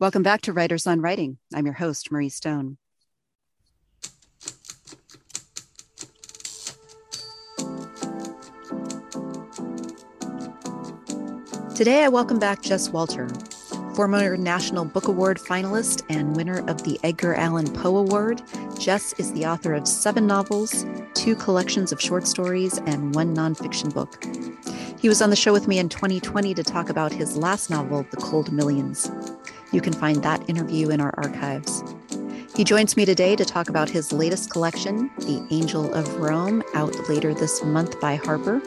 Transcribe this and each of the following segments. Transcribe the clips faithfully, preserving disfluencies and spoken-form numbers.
Welcome back to Writers on Writing. I'm your host, Marie Stone. Today, I welcome back Jess Walter, former National Book Award finalist and winner of the Edgar Allan Poe Award. Jess is the author of seven novels, two collections of short stories, and one nonfiction book. He was on the show with me in twenty twenty to talk about his last novel, The Cold Millions. You can find that interview in our archives. He joins me today to talk about his latest collection, The Angel of Rome, out later this month by Harper.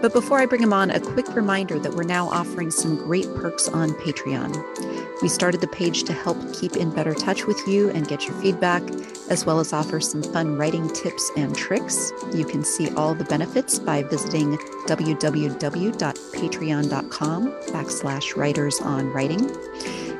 But before I bring him on, a quick reminder that we're now offering some great perks on Patreon. We started the page to help keep in better touch with you and get your feedback, as well as offer some fun writing tips and tricks. You can see all the benefits by visiting www.patreon.com backslash writers on writing.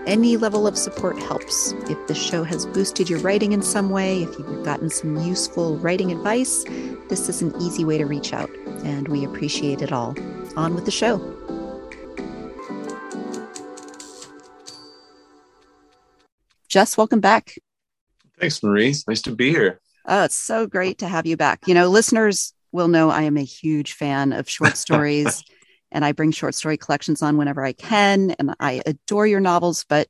Any level of support helps. If the show has boosted your writing in some way, if you've gotten some useful writing advice, this is an easy way to reach out, and we appreciate it all. On with the show. Jess, welcome back. Thanks, Marie. It's nice to be here. Oh, it's so great to have you back. You know, listeners will know I am a huge fan of short stories. And I bring short story collections on whenever I can. And I adore your novels, but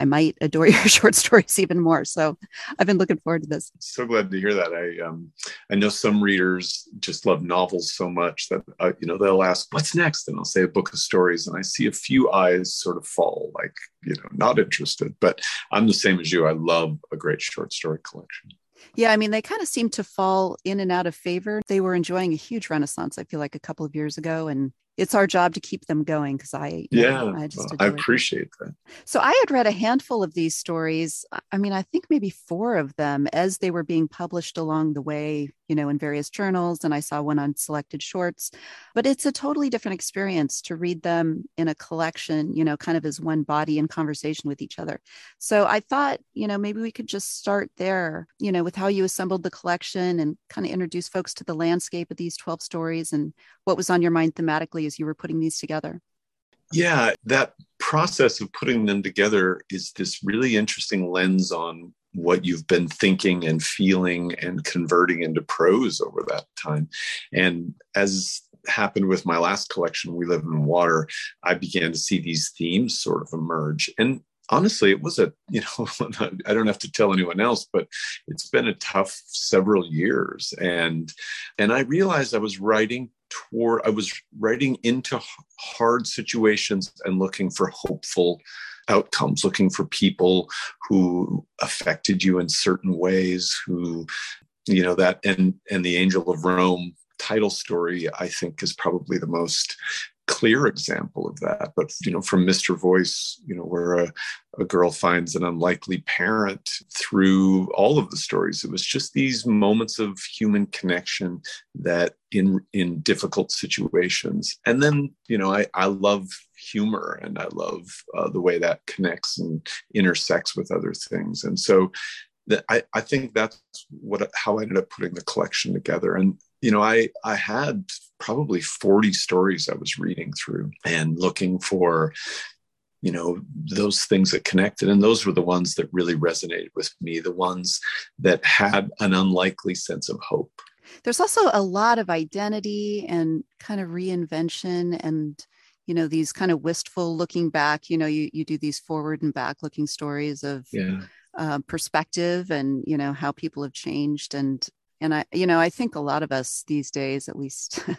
I might adore your short stories even more. So I've been looking forward to this. So glad to hear that. I um, I know some readers just love novels so much that, uh, you know, they'll ask, what's next? And I'll say a book of stories. And I see a few eyes sort of fall, like, you know, not interested. But I'm the same as you. I love a great short story collection. Yeah, I mean, they kind of seem to fall in and out of favor. They were enjoying a huge renaissance, I feel like, a couple of years ago. And it's our job to keep them going because I, yeah, know, I, just well, I appreciate that. So I had read a handful of these stories. I mean, I think maybe four of them as they were being published along the way, you know, in various journals. And I saw one on Selected Shorts, but it's a totally different experience to read them in a collection, you know, kind of as one body in conversation with each other. So I thought, you know, maybe we could just start there, you know, with how you assembled the collection and kind of introduce folks to the landscape of these twelve stories and what was on your mind thematically as you were putting these together. Yeah, that process of putting them together is this really interesting lens on what you've been thinking and feeling and converting into prose over that time. And as happened with my last collection, We Live in Water, I began to see these themes sort of emerge. And honestly, it was a, you know, I don't have to tell anyone else, but it's been a tough several years. And, and I realized I was writing toward, I was writing into hard situations and looking for hopeful outcomes, looking for people who affected you in certain ways, who, you know, that, and, and the Angel of Rome title story, I think, is probably the most clear example of that. But, you know, from Mister Voice, you know, where a, a girl finds an unlikely parent, through all of the stories, it was just these moments of human connection that in, in difficult situations. And then, you know, I, I love humor, and I love uh, the way that connects and intersects with other things. And so that, I, I think that's what, how I ended up putting the collection together. And, you know, I, I had probably forty stories I was reading through and looking for, you know, those things that connected. And those were the ones that really resonated with me, the ones that had an unlikely sense of hope. There's also a lot of identity and kind of reinvention and, you know, these kind of wistful looking back. You know, you, you do these forward and back looking stories of yeah. uh, perspective and, you know, how people have changed. And And I, you know, I think a lot of us these days, at least, at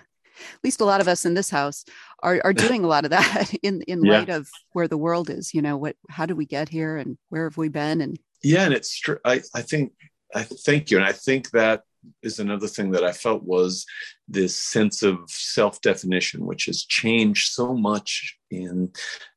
least a lot of us in this house are are doing a lot of that in, in yeah. light of where the world is, you know, what, how do we get here and where have we been? And yeah, and it's true. I, I think, I thank you. And I think that is another thing that I felt was this sense of self-definition, which has changed so much in,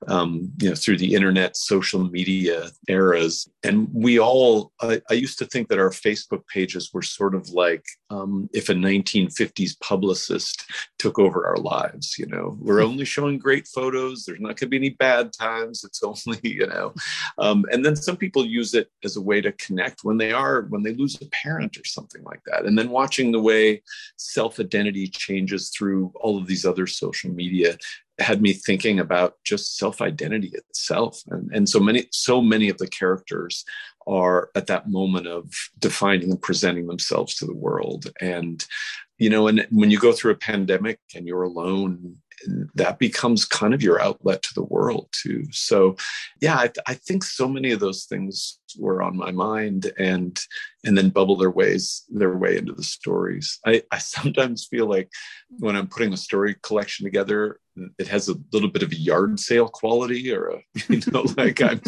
um, you know, through the internet, social media eras. And we all, I, I used to think that our Facebook pages were sort of like um, if a nineteen fifties publicist took over our lives, you know, we're only showing great photos. There's not going to be any bad times. It's only, you know, um, and then some people use it as a way to connect when they are, when they lose a parent or something like that. And then watching the way self-identity changes through all of these other social media had me thinking about just self-identity itself. And, and so many, so many of the characters are at that moment of defining and presenting themselves to the world. And, you know, and when you go through a pandemic and you're alone, that becomes kind of your outlet to the world too. So yeah, I, I think so many of those things were on my mind and, and then bubble their ways, their way into the stories. I, I sometimes feel like when I'm putting a story collection together, it has a little bit of a yard sale quality, or, a, you know, like I'm,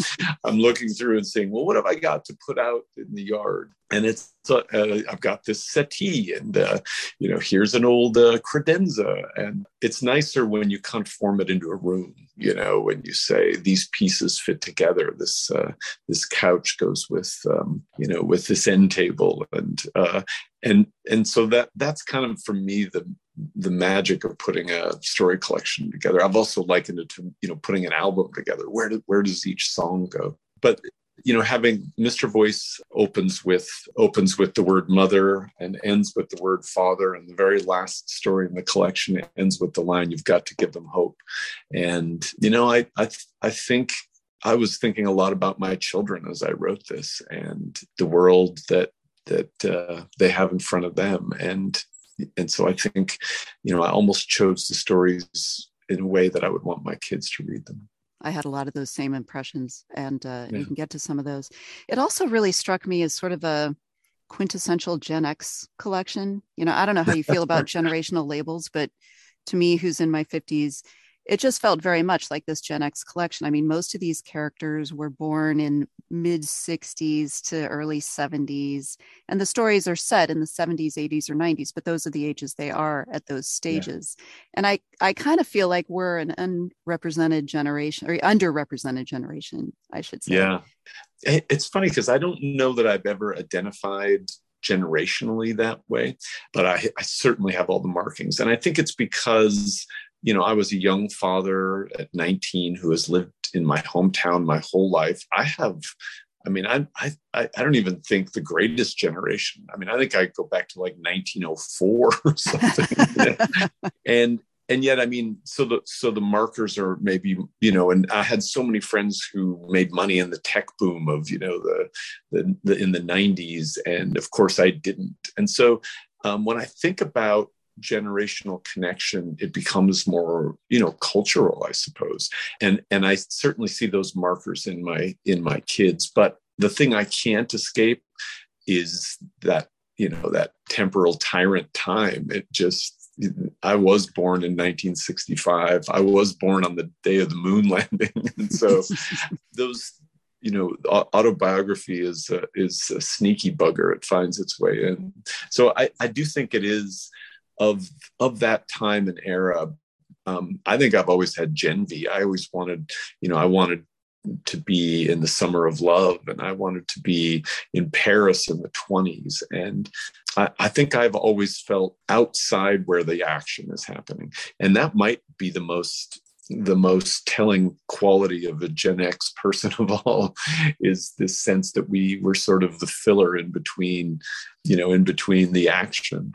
I'm looking through and saying, well, what have I got to put out in the yard? And it's, uh, I've got this settee and, uh, you know, here's an old uh, credenza. And it's nicer when you conform it into a room, you know, when you say these pieces fit together, this, uh, this couch goes with, um, you know, with this end table. And, uh, and, and so that, that's kind of, for me, the, the magic of putting a story collection together. I've also likened it to, you know, putting an album together. Where do, where does each song go? But, you know, having Mister Voice opens with, opens with the word mother and ends with the word father. And the very last story in the collection ends with the line, "You've got to give them hope." And, you know, I, I, I think I was thinking a lot about my children as I wrote this and the world that, that uh, they have in front of them. And, And so I think, you know, I almost chose the stories in a way that I would want my kids to read them. I had a lot of those same impressions, and uh, yeah. You can get to some of those. It also really struck me as sort of a quintessential Gen X collection. You know, I don't know how you feel about generational labels, but to me, who's in my fifties, it just felt very much like this Gen X collection. I mean, most of these characters were born in mid sixties to early seventies, and the stories are set in the seventies, eighties, or nineties, but those are the ages they are at those stages. Yeah. And I, I kind of feel like we're an unrepresented generation, or underrepresented generation, I should say. Yeah. It's funny because I don't know that I've ever identified generationally that way, but I, I certainly have all the markings. And I think it's because, you know, I was a young father at nineteen who has lived in my hometown my whole life. I have, I mean, I I I don't even think the greatest generation. I mean, I think I go back to like nineteen oh four or something. and and yet, I mean, so the so the markers are maybe, you know, and I had so many friends who made money in the tech boom of, you know, the the, the in the nineties, and of course I didn't. And so um, when I think about generational connection, it becomes more, you know, cultural, I suppose. And and I certainly see those markers in my in my kids. But the thing I can't escape is that, you know, that temporal tyrant time. It just, I was born in nineteen sixty-five. I was born on the day of the moon landing. And so those, you know, autobiography is a, is a sneaky bugger. It finds its way in. So I, I do think it is Of of that time and era. um, I think I've always had Gen V. I always wanted, you know, I wanted to be in the Summer of Love, and I wanted to be in Paris in the twenties. And I, I think I've always felt outside where the action is happening, and that might be the most the most telling quality of a Gen X person of all, is this sense that we were sort of the filler in between, you know, in between the action.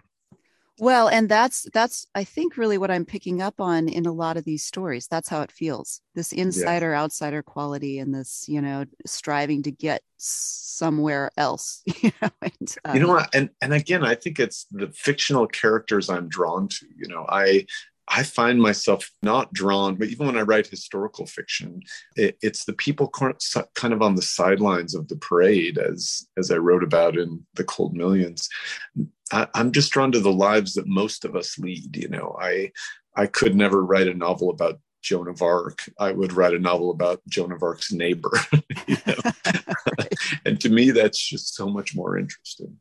Well, and that's, that's, I think, really what I'm picking up on in a lot of these stories. That's how it feels, this insider, yeah. outsider quality, and this, you know, striving to get somewhere else. You know, and, um, you know what? And, and again, I think it's the fictional characters I'm drawn to. You know, I, I find myself not drawn, but even when I write historical fiction, it, it's the people kind of on the sidelines of the parade, as, as I wrote about in The Cold Millions. I, I'm just drawn to the lives that most of us lead. You know, I, I could never write a novel about Joan of Arc. I would write a novel about Joan of Arc's neighbor. you know? Right. And to me, that's just so much more interesting.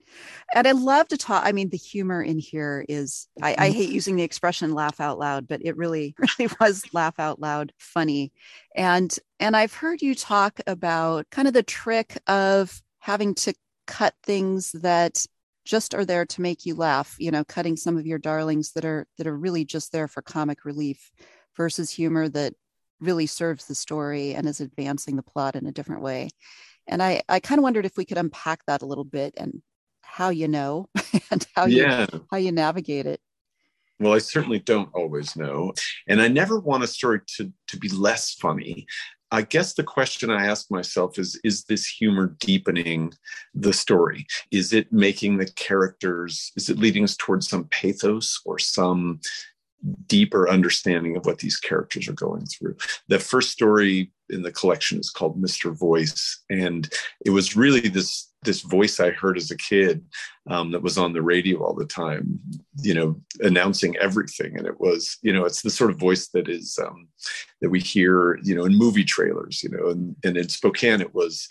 And I love to talk. I mean, the humor in here is, I, I hate using the expression laugh out loud, but it really, really was laugh out loud funny. And, and I've heard you talk about kind of the trick of having to cut things that just are there to make you laugh, you know, cutting some of your darlings that are, that are really just there for comic relief, versus humor that really serves the story and is advancing the plot in a different way. And I, I kind of wondered if we could unpack that a little bit, and how, you know, and how, yeah. you, how you navigate it. Well, I certainly don't always know. And I never want a story to, to be less funny. I guess the question I ask myself is, is this humor deepening the story? Is it making the characters, is it leading us towards some pathos or some deeper understanding of what these characters are going through? The first story in the collection is called Mister Voice. And it was really this this voice I heard as a kid um, that was on the radio all the time, you know, announcing everything. And it was, you know, it's the sort of voice that is, um, that we hear, you know, in movie trailers, you know, and, and in Spokane, it was,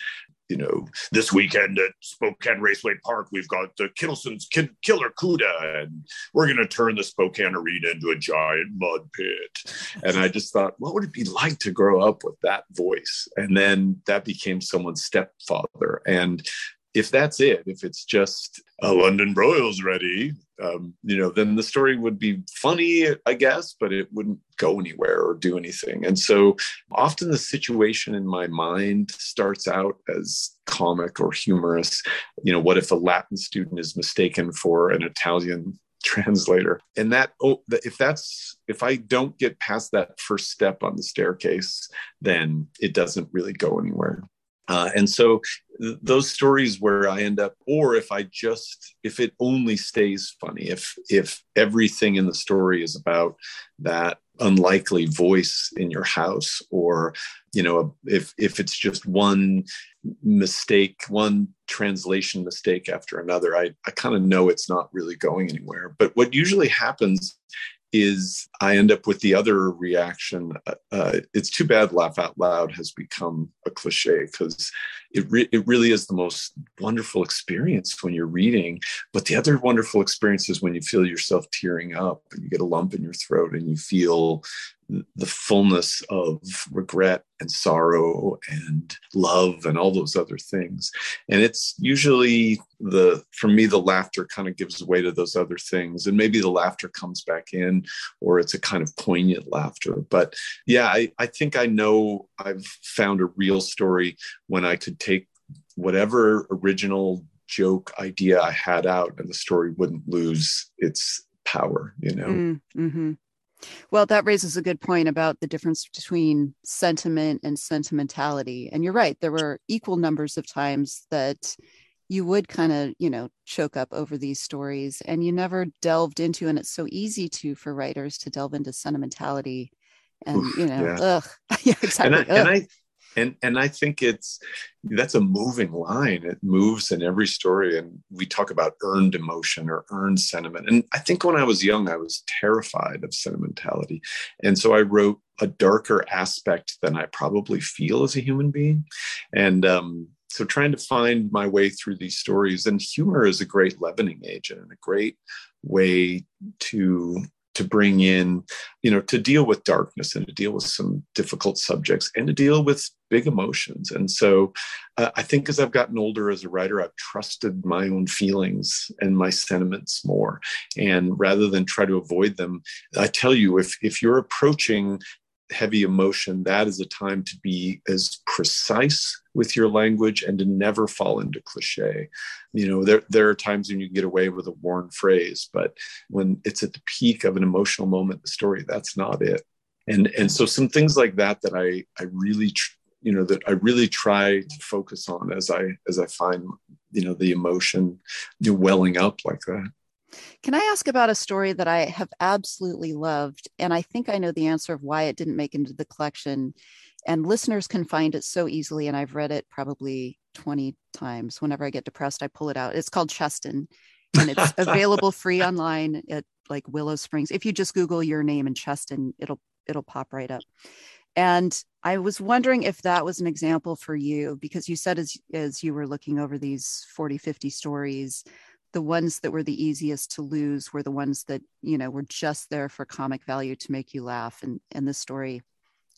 you know, this weekend at Spokane Raceway Park, we've got the Kittleson's Kid Killer Cuda, and we're going to turn the Spokane Arena into a giant mud pit. And I just thought, what would it be like to grow up with that voice? And then that became someone's stepfather. And if that's it, if it's just a London Broil's ready, um, you know, then the story would be funny, I guess, but it wouldn't go anywhere or do anything. And so often the situation in my mind starts out as comic or humorous. You know, what if a Latin student is mistaken for an Italian translator? And that, oh, if that's, if I don't get past that first step on the staircase, then it doesn't really go anywhere. Uh, and so th- those stories where I end up, or if I just, if it only stays funny, if if everything in the story is about that unlikely voice in your house, or, you know, if if it's just one mistake, one translation mistake after another, I, I kind of know it's not really going anywhere. But what usually happens is I end up with the other reaction. Uh, it's too bad laugh out loud has become a cliche, because it, re- it really is the most wonderful experience when you're reading. But the other wonderful experience is when you feel yourself tearing up and you get a lump in your throat and you feel the fullness of regret and sorrow and love and all those other things. And it's usually the, for me, the laughter kind of gives way to those other things. And maybe the laughter comes back in, or it's a kind of poignant laughter. But yeah, I, I think I know I've found a real story when I could take whatever original joke idea I had out and the story wouldn't lose its power, you know? Mm, mm-hmm. Well, that raises a good point about the difference between sentiment and sentimentality. And you're right. There were equal numbers of times that you would kind of, you know, choke up over these stories, and you never delved into, and it's so easy to, for writers to delve into sentimentality and, Oof, you know, yeah. ugh. yeah, exactly. And I, and I, and, and I think it's, that's a moving line. It moves in every story. And we talk about earned emotion or earned sentiment. And I think when I was young, I was terrified of sentimentality. And so I wrote a darker aspect than I probably feel as a human being. And um, so trying to find my way through these stories, and humor is a great leavening agent and a great way to to bring in, you know, to deal with darkness and to deal with some difficult subjects and to deal with big emotions. And so uh, I think as I've gotten older as a writer, I've trusted my own feelings and my sentiments more. And rather than try to avoid them, I tell you, if if you're approaching heavy emotion, that is a time to be as precise with your language and to never fall into cliche. You know, there, there are times when you can get away with a worn phrase, but when it's at the peak of an emotional moment in the story, that's not it. And, and so some things like that, that I, I really, tr- you know, that I really try to focus on as I, as I find, you know, the emotion welling up like that. Can I ask about a story that I have absolutely loved? And I think I know the answer of why it didn't make into the collection, and listeners can find it so easily. And I've read it probably twenty times. Whenever I get depressed, I pull it out. It's called Cheston, and it's available free online at like Willow Springs. If you just Google your name and Cheston, it'll, it'll pop right up. And I was wondering if that was an example for you, because you said, as, as you were looking over these forty, fifty stories, the ones that were the easiest to lose were the ones that, you know, were just there for comic value to make you laugh. And, and this story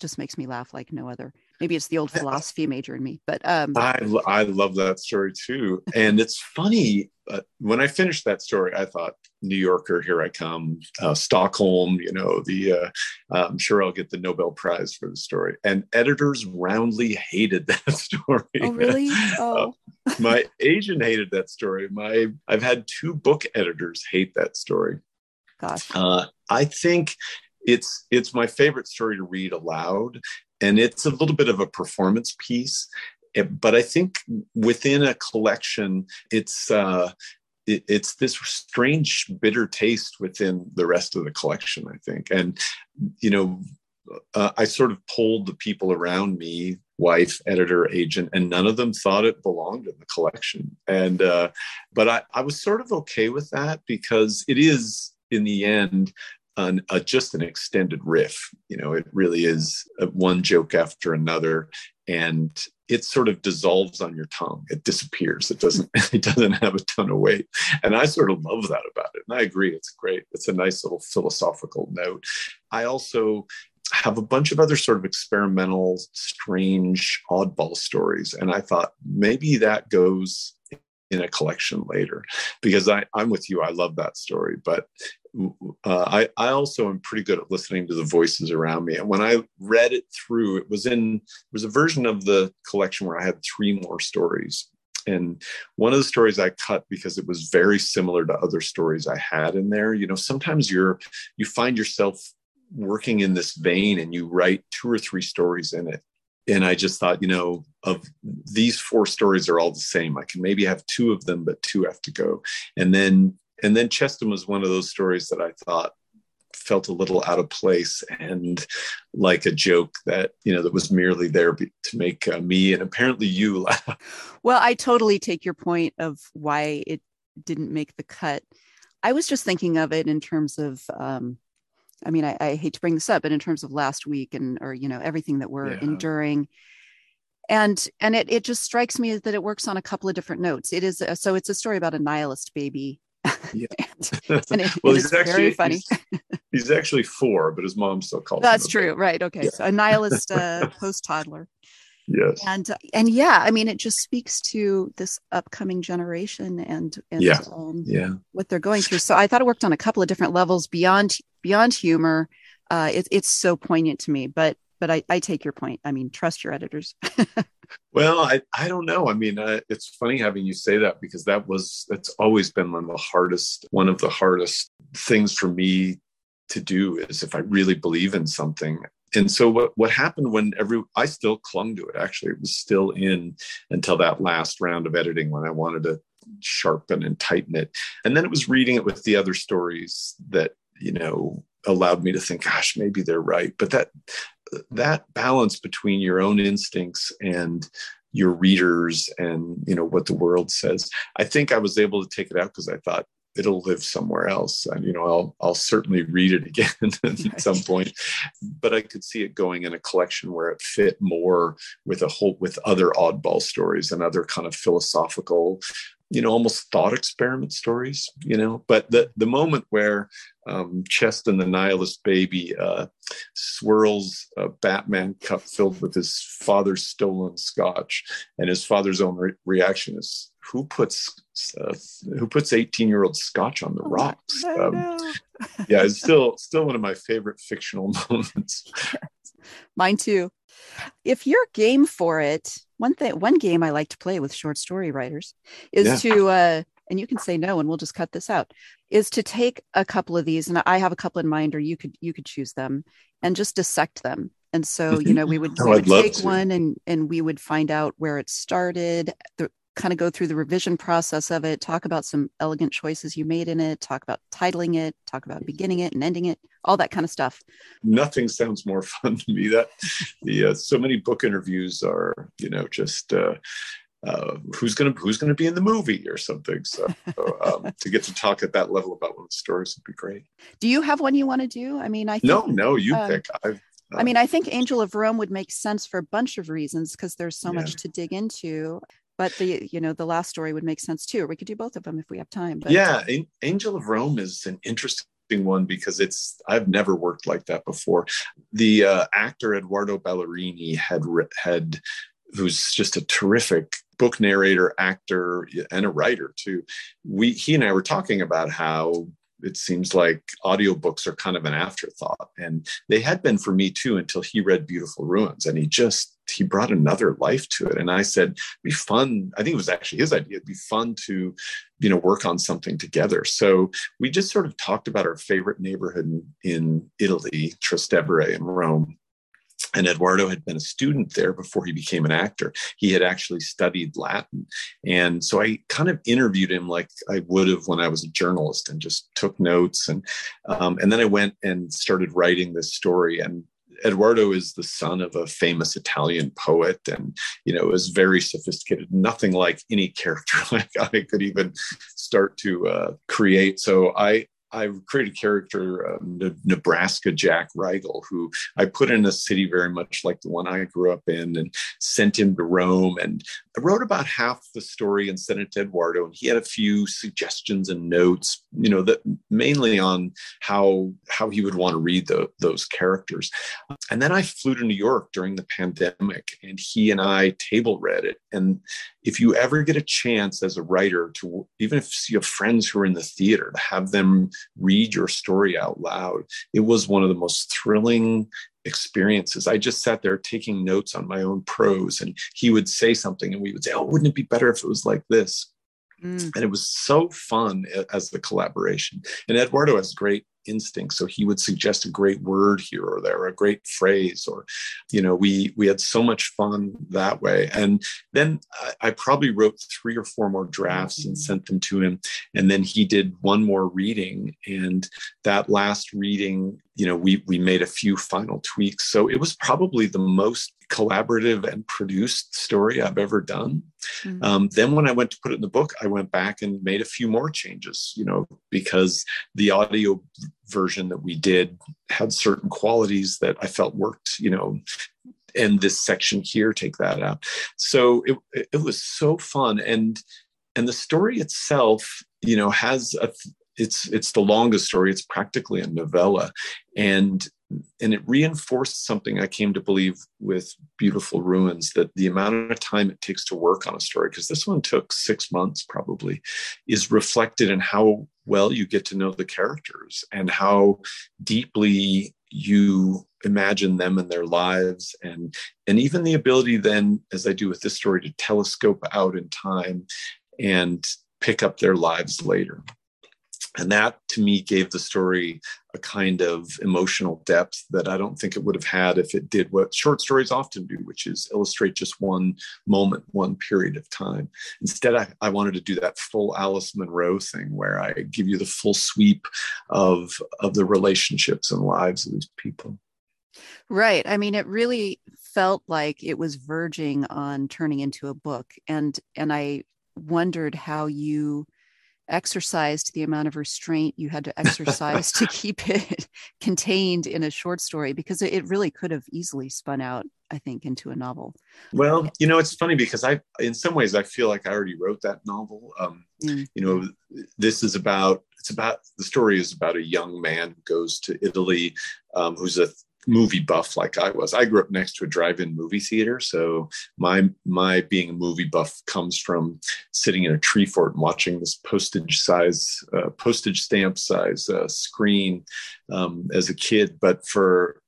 just makes me laugh like no other. Maybe it's the old philosophy major in me, but um, I, I love that story too. And it's funny. Uh, when I finished that story, I thought, New Yorker, here I come, uh, Stockholm, you know, the uh, I'm sure I'll get the Nobel Prize for the story. And editors roundly hated that story. Oh, really? Oh. uh, my agent hated that story. My I've had two book editors hate that story. Gosh. Uh, I think it's it's my favorite story to read aloud, and it's a little bit of a performance piece. But I think within a collection, it's uh, it, it's this strange bitter taste within the rest of the collection, I think. And, you know, uh, I sort of polled the people around me, wife, editor, agent, and none of them thought it belonged in the collection. And uh, but I, I was sort of okay with that, because it is, in the end, An, uh, just an extended riff. You know, it really is uh, one joke after another, and it sort of dissolves on your tongue. It disappears. It doesn't. It doesn't have a ton of weight. And I sort of love that about it. And I agree. It's great. It's a nice little philosophical note. I also have a bunch of other sort of experimental, strange, oddball stories, and I thought maybe that goes in a collection later, because I, I'm with you. I love that story, but uh, I, I also am pretty good at listening to the voices around me. And when I read it through, it was in, it was a version of the collection where I had three more stories. And one of the stories I cut because it was very similar to other stories I had in there. You know, sometimes you're, you find yourself working in this vein and you write two or three stories in it. And I just thought, you know, of these four stories are all the same. I can maybe have two of them, but two have to go. And then, and then Cheston was one of those stories that I thought felt a little out of place and like a joke that, you know, that was merely there be, to make uh, me and apparently you laugh. Well, I totally take your point of why it didn't make the cut. I was just thinking of it in terms of, um, I mean, I, I hate to bring this up, but in terms of last week and, or, you know, everything that we're yeah. enduring. And, and it, it just strikes me that it works on a couple of different notes. It is. A, so it's a story about a nihilist baby. Yeah. and, and it, well, it he's is actually, very funny. He's, he's actually four, but his mom still calls That's him. That's true. Baby. Right. Okay. Yeah. So a nihilist uh, post-toddler. Yes. And, and yeah, I mean, it just speaks to this upcoming generation and, and yeah. Um, yeah. what they're going through. So I thought it worked on a couple of different levels beyond, beyond humor. Uh, it, it's so poignant to me, but, but I, I take your point. I mean, trust your editors. Well, I, I don't know. I mean, uh, it's funny having you say that, because that was, that's always been one of the hardest, one of the hardest things for me to do, is if I really believe in something. And so what, what happened when every, I still clung to it, actually. It was still in until that last round of editing when I wanted to sharpen and tighten it. And then it was reading it with the other stories that, you know, allowed me to think, gosh, maybe they're right. But that, that balance between your own instincts and your readers and, you know, what the world says, I think I was able to take it out because I thought, it'll live somewhere else. And, you know, I'll, I'll certainly read it again at some point, but I could see it going in a collection where it fit more with a whole, with other oddball stories and other kind of philosophical, you know, almost thought experiment stories, you know, but the, the moment where um, Cheston, the nihilist baby, uh, swirls a Batman cup filled with his father's stolen scotch, and his father's own re- reaction is, who puts uh, who puts eighteen year old scotch on the rocks? Um, yeah, it's still still one of my favorite fictional moments. Yes. Mine too. If you're game for it, one thing, one game I like to play with short story writers is yeah. to, uh, and you can say no, and we'll just cut this out, is to take a couple of these, and I have a couple in mind, or you could you could choose them and just dissect them. And so, you know, we would, oh, we would take to. one and and we would find out where it started. The, kind of go through the revision process of it, talk about some elegant choices you made in it, talk about titling it, talk about beginning it and ending it, all that kind of stuff. Nothing sounds more fun to me. That the uh, so many book interviews are, you know, just uh, uh, who's going to who's going to be in the movie or something. So um, to get to talk at that level about one of the stories would be great. Do you have one you want to do? I mean, I think, no, no, you uh, pick. I've, I mean, I think Angel of Rome would make sense for a bunch of reasons, because there's so yeah. much to dig into. But the, you know, the last story would make sense too. We could do both of them if we have time. But yeah, Angel of Rome is an interesting one because it's, I've never worked like that before. The uh, actor Edoardo Ballerini had, had, who's just a terrific book narrator, actor, and a writer too. We, he and I were talking about how it seems like audiobooks are kind of an afterthought. And they had been for me too, until he read Beautiful Ruins, and he just he brought another life to it. And I said, it'd be fun. I think it was actually his idea. It'd be fun to, you know, work on something together. So we just sort of talked about our favorite neighborhood in, in Italy, Trastevere in Rome. And Eduardo had been a student there before he became an actor. He had actually studied Latin. And so I kind of interviewed him like I would have when I was a journalist, and just took notes. And, um, and then I went and started writing this story. And Eduardo is the son of a famous Italian poet, and, you know, is very sophisticated, nothing like any character like I could even start to uh, create. So I, I created a character, um, Nebraska Jack Riegel, who I put in a city very much like the one I grew up in, and sent him to Rome. And I wrote about half the story and sent it to Eduardo. And he had a few suggestions and notes, you know, that mainly on how how he would want to read the, those characters. And then I flew to New York during the pandemic, and he and I table read it. And if you ever get a chance as a writer to, even if you have friends who are in the theater, to have them read your story out loud, it was one of the most thrilling experiences. I just sat there taking notes on my own prose, and he would say something and we would say, oh, wouldn't it be better if it was like this? Mm. And it was so fun as the collaboration. And Eduardo has great instincts, so he would suggest a great word here or there, a great phrase, or, you know, we we had so much fun that way. And then I, I probably wrote three or four more drafts mm-hmm. and sent them to him, and then he did one more reading. And that last reading, you know, we we made a few final tweaks. So it was probably the most collaborative and produced story I've ever done. Mm-hmm. Um, then when I went to put it in the book, I went back and made a few more changes, you know, because the audio version that we did had certain qualities that I felt worked, you know, in this section here, take that out. So it it was so fun. And, and the story itself, you know, has a, it's, it's the longest story. It's practically a novella. And And it reinforced something I came to believe with Beautiful Ruins, that the amount of time it takes to work on a story, because this one took six months probably, is reflected in how well you get to know the characters and how deeply you imagine them and their lives. And, and even the ability then, as I do with this story, to telescope out in time and pick up their lives later. And that, to me, gave the story a kind of emotional depth that I don't think it would have had if it did what short stories often do, which is illustrate just one moment, one period of time. Instead, I, I wanted to do that full Alice Munro thing, where I give you the full sweep of, of the relationships and lives of these people. Right. I mean, it really felt like it was verging on turning into a book. And, and I wondered how you exercised the amount of restraint you had to exercise to keep it contained in a short story, because it really could have easily spun out, I think, into a novel. Well, you know, it's funny because I, in some ways, I feel like I already wrote that novel. Um, mm. You know, this is about, it's about, the story is about a young man who goes to Italy, um, who's a movie buff like I was. I grew up next to a drive-in movie theater, so my my being a movie buff comes from sitting in a tree fort and watching this postage size, uh, postage stamp size uh, screen um, as a kid. But for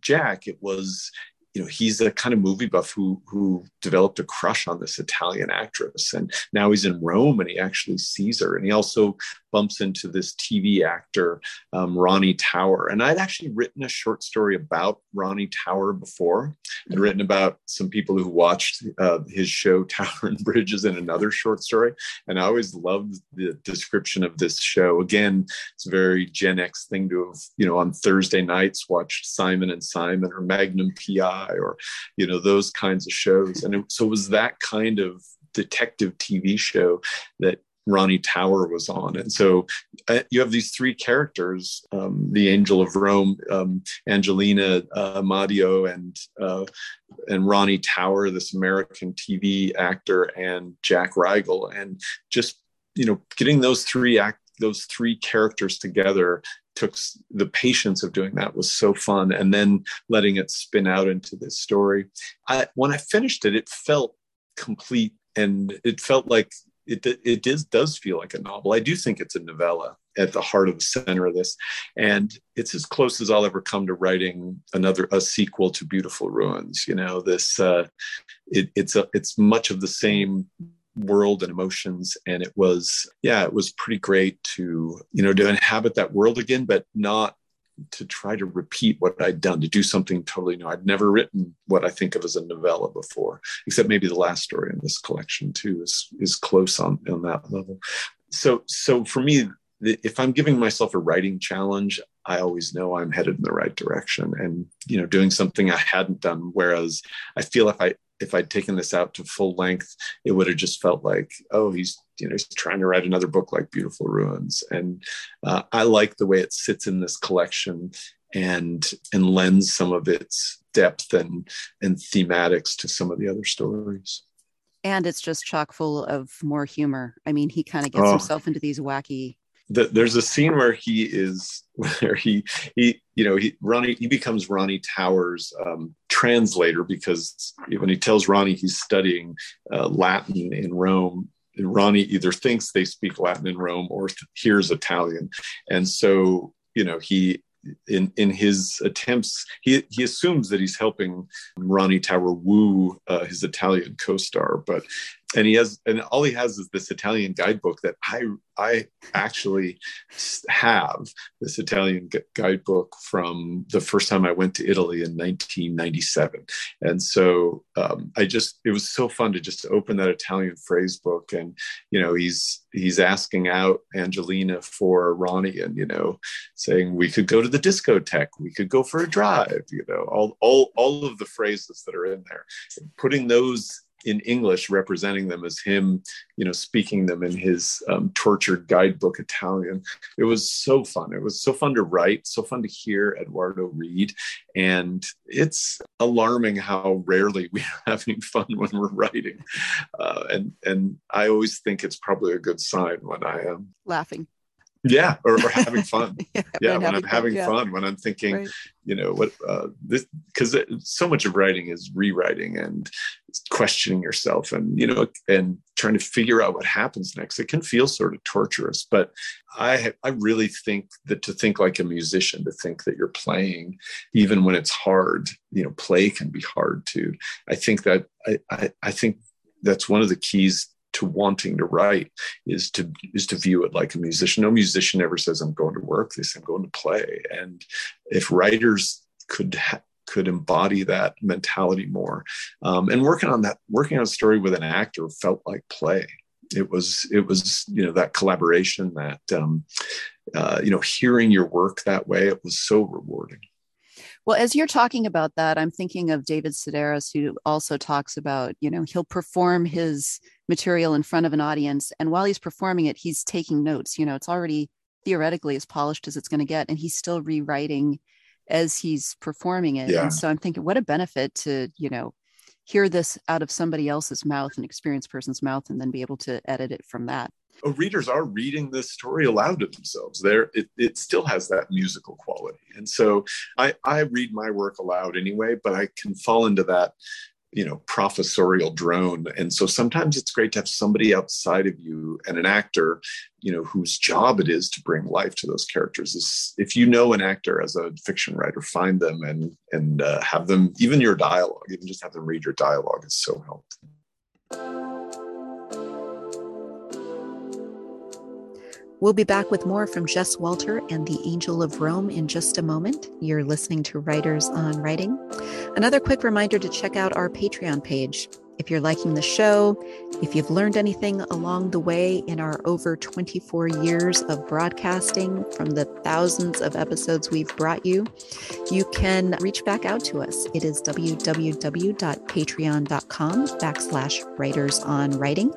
Jack, it was, you know, he's the kind of movie buff who who developed a crush on this Italian actress, and now he's in Rome and he actually sees her, and he also bumps into this T V actor, um, Ronnie Tower. And I'd actually written a short story about Ronnie Tower before. I'd written about some people who watched uh, his show Tower and Bridges in another short story. And I always loved the description of this show. Again, it's a very Gen X thing to have, you know, on Thursday nights watched Simon and Simon or Magnum P I or, you know, those kinds of shows. And it, so it was that kind of detective T V show that Ronnie Tower was on. And so uh, you have these three characters, um, the Angel of Rome, um, Angelina uh, Amadio, and uh, and Ronnie Tower, this American T V actor, and Jack Riegel. And just, you know, getting those three act those three characters together took the patience of doing that was so fun. And then letting it spin out into this story. I, when I finished it, it felt complete, and it felt like It it is, does feel like a novel. I do think it's a novella. at the heart of the center of this. And it's as close as I'll ever come to writing another, a sequel to Beautiful Ruins. You know, this, uh, it, it's, a, it's much of the same world and emotions. And it was, yeah, it was pretty great to, you know, to inhabit that world again, but not to try to repeat what I'd done, to do something totally new. I'd never written what I think of as a novella before, except maybe the last story in this collection too is, is close on, on that level. So, so for me, if I'm giving myself a writing challenge, I always know I'm headed in the right direction and, you know, doing something I hadn't done. Whereas I feel if I, if I'd taken this out to full length, it would have just felt like, oh, he's, you know, he's trying to write another book like Beautiful Ruins. And uh, I like the way it sits in this collection and, and lends some of its depth and, and thematics to some of the other stories. And it's just chock full of more humor. I mean, he kind of gets oh. himself into these wacky. The, there's a scene where he is, where he, he, you know, he, Ronnie, he becomes Ronnie Tower's um, translator, because when he tells Ronnie he's studying uh, Latin in Rome, Ronnie either thinks they speak Latin in Rome or hears Italian. And so, you know, he, in, in his attempts, he, he assumes that he's helping Ronnie Tower woo uh, his Italian co-star, but And he has, and all he has is this Italian guidebook that I, I actually have this Italian gu- guidebook from the first time I went to Italy in nineteen ninety-seven. And so um, I just, it was so fun to just open that Italian phrase book. And, you know, he's, he's asking out Angelina for Ronnie and, you know, saying we could go to the discotheque, we could go for a drive, you know, all, all, all of the phrases that are in there, putting those in English, representing them as him, you know, speaking them in his um, tortured guidebook Italian. It was so fun. It was so fun to write, so fun to hear Eduardo read. And it's alarming how rarely we're having fun when we're writing. Uh, and, and I always think it's probably a good sign when I am. Laughing. Yeah, or, or having fun. yeah, yeah when I'm having yeah. fun, when I'm thinking, right. you know, what uh, this, because so much of writing is rewriting and questioning yourself, and you know, and trying to figure out what happens next. It can feel sort of torturous, but I I really think that to think like a musician, to think that you're playing, even when it's hard, you know, play can be hard too. I think that I I, I think that's one of the keys to wanting to write is to is to view it like a musician. No musician ever says, I'm going to work this, I'm going to play. And if writers could ha- could embody that mentality more. Um, and working on that, working on a story with an actor felt like play. It was, it was, you know, that collaboration, that, um, uh, you know, hearing your work that way, it was so rewarding. Well, as you're talking about that, I'm thinking of David Sedaris, who also talks about, you know, he'll perform his material in front of an audience. And while he's performing it, he's taking notes. You know, it's already theoretically as polished as it's going to get. And he's still rewriting as he's performing it. Yeah. And so I'm thinking, what a benefit to, you know, hear this out of somebody else's mouth, an experienced person's mouth, and then be able to edit it from that. Oh, readers are reading this story aloud to themselves. There, it, it still has that musical quality. And so I, I read my work aloud anyway, but I can fall into that, you know, professorial drone. And so sometimes it's great to have somebody outside of you and an actor, you know, whose job it is to bring life to those characters. Is if you know an actor as a fiction writer, find them and, and uh, have them, even your dialogue, even just have them read your dialogue is so helpful. We'll be back with more from Jess Walter and The Angel of Rome in just a moment. You're listening to Writers on Writing. Another quick reminder to check out our Patreon page. If you're liking the show, if you've learned anything along the way in our over twenty-four years of broadcasting from the thousands of episodes we've brought you, you can reach back out to us. It is www.patreon.com backslash writers on writing.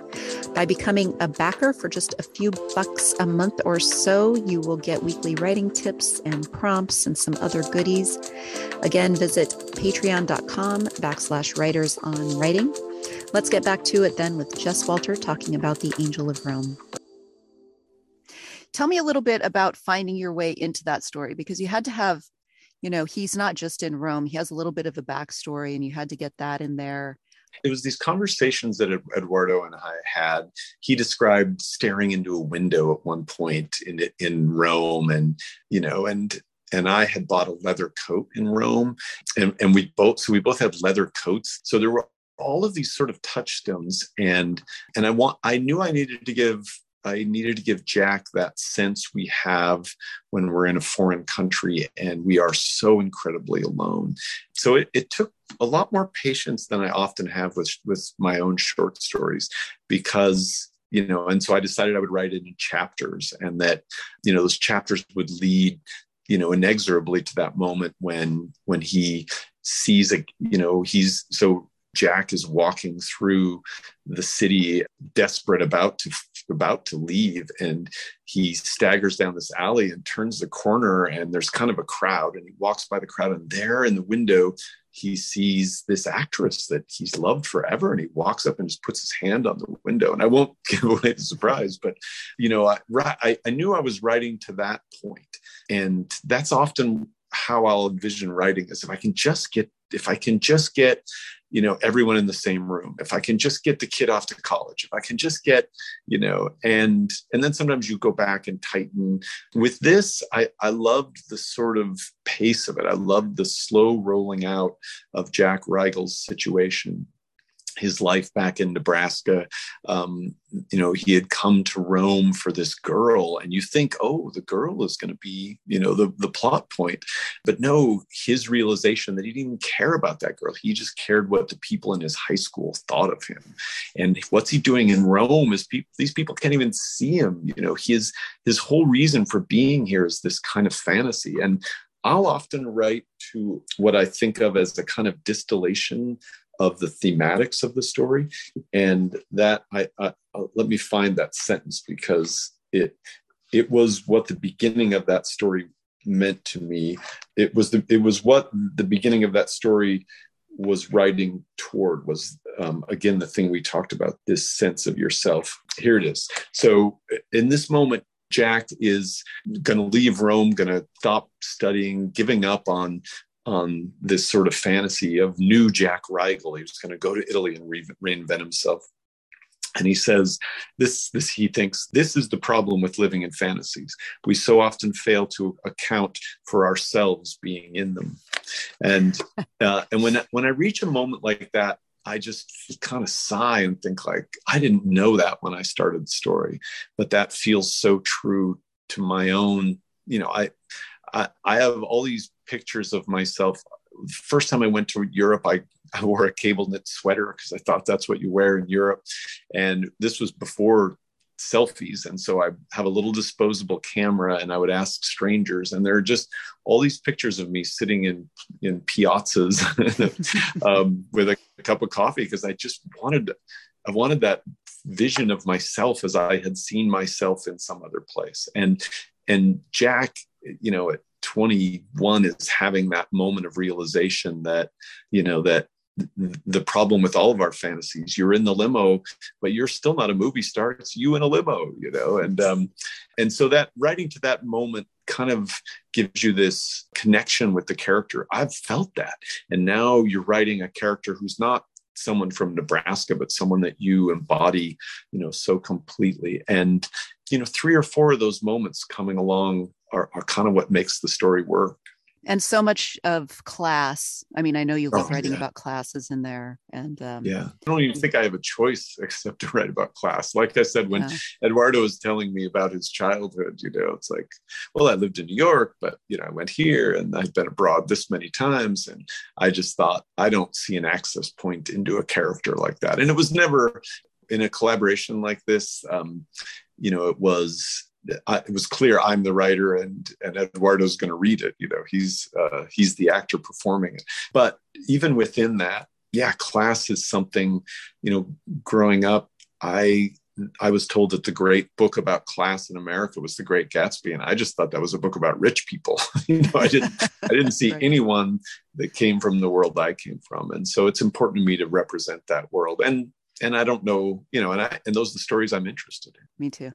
By becoming a backer for just a few bucks a month or so, you will get weekly writing tips and prompts and some other goodies. Again, visit patreon.com backslash writers on writing. Let's get back to it then with Jess Walter talking about The Angel of Rome. Tell me a little bit about finding your way into that story, because you had to have, you know, he's not just in Rome. He has a little bit of a backstory and you had to get that in there. It was these conversations that Eduardo and I had. He described staring into a window at one point in in Rome, and you know, and and I had bought a leather coat in Rome, and and we both so we both had leather coats. So there were all of these sort of touchstones, and and I want I knew I needed to give. I needed to give Jack that sense we have when we're in a foreign country and we are so incredibly alone. So it, it took a lot more patience than I often have with, with my own short stories because, you know, and so I decided I would write it in chapters and that, you know, those chapters would lead, you know, inexorably to that moment when, when he sees a, you know, he's so Jack is walking through the city, desperate, about to about to leave, and he staggers down this alley and turns the corner, and there's kind of a crowd, and he walks by the crowd, and there in the window, he sees this actress that he's loved forever, and he walks up and just puts his hand on the window. And I won't give away the surprise, but you know, I I, I knew I was writing to that point, and that's often how I'll envision writing is if I can just get if I can just get you know, everyone in the same room. If I can just get the kid off to college, if I can just get, you know, and, and then sometimes you go back and tighten. With this, I, I loved the sort of pace of it. I loved the slow rolling out of Jack Riegel's situation, his life back in Nebraska. Um, you know, he had come to Rome for this girl, and you think, oh, the girl is going to be, you know, the, the plot point. But no, his realization that he didn't even care about that girl. He just cared what the people in his high school thought of him. And what's he doing in Rome is people, these people can't even see him. You know, his, his whole reason for being here is this kind of fantasy. And I'll often write to what I think of as a kind of distillation of the thematics of the story. And that I, I let me find that sentence because it it was what the beginning of that story meant to me. It was the it was what the beginning of that story was writing toward was um, again the thing we talked about, this sense of yourself. Here it is. So in this moment, Jack is going to leave Rome, going to stop studying, giving up on. on this sort of fantasy of new Jack Riegel. He was going to go to Italy and re- reinvent himself. And he says, this, this, he thinks this is the problem with living in fantasies. We so often fail to account for ourselves being in them. And, uh, and when, when I reach a moment like that, I just kind of sigh and think like, I didn't know that when I started the story, but that feels so true to my own, you know, I, I, I have all these pictures of myself. The first time I went to Europe, I, I wore a cable knit sweater because I thought that's what you wear in Europe. And this was before selfies. And so I have a little disposable camera and I would ask strangers. And there are just all these pictures of me sitting in, in piazzas um, with a, a cup of coffee because I just wanted, I wanted that vision of myself as I had seen myself in some other place. And, and Jack, you know, at twenty-one is having that moment of realization that, you know, that th- the problem with all of our fantasies, you're in the limo, but you're still not a movie star. It's you in a limo, you know? And, um, and so that writing to that moment kind of gives you this connection with the character. I've felt that. And now you're writing a character who's not someone from Nebraska, but someone that you embody, you know, so completely. And, you know, three or four of those moments coming along Are, are kind of what makes the story work. And so much of class. I mean, I know you love oh, writing yeah. about classes in there. And um, yeah, I don't even think I have a choice except to write about class. Like I said, when yeah. Eduardo was telling me about his childhood, you know, it's like, well, I lived in New York, but, you know, I went here and I've been abroad this many times. And I just thought, I don't see an access point into a character like that. And it was never in a collaboration like this. Um, you know, it was. I, it was clear I'm the writer and, and Eduardo's going to read it. You know, he's, uh, he's the actor performing it. But even within that, yeah, class is something, you know, growing up, I, I was told that the great book about class in America was The Great Gatsby. And I just thought that was a book about rich people. you know, I didn't, I didn't see right. anyone that came from the world I came from. And so it's important to me to represent that world. And, and I don't know, you know, and I, and those are the stories I'm interested in. Me too.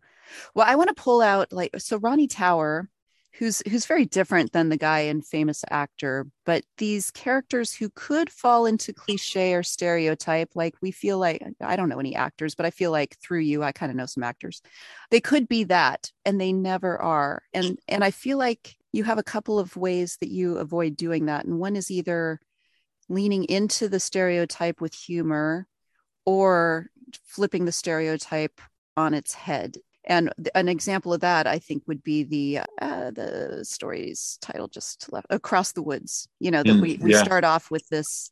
Well, I want to pull out like, so Ronnie Tower who's who's very different than the guy in Famous Actor, but these characters who could fall into cliche or stereotype, like we feel like, I don't know any actors, but I feel like through you, I kind of know some actors. They could be that, and they never are. And and I feel like you have a couple of ways that you avoid doing that. And one is either leaning into the stereotype with humor or flipping the stereotype on its head. And an example of that, I think, would be the uh, the story's title just left, Across the Woods. You know, that mm, we, we yeah. start off with this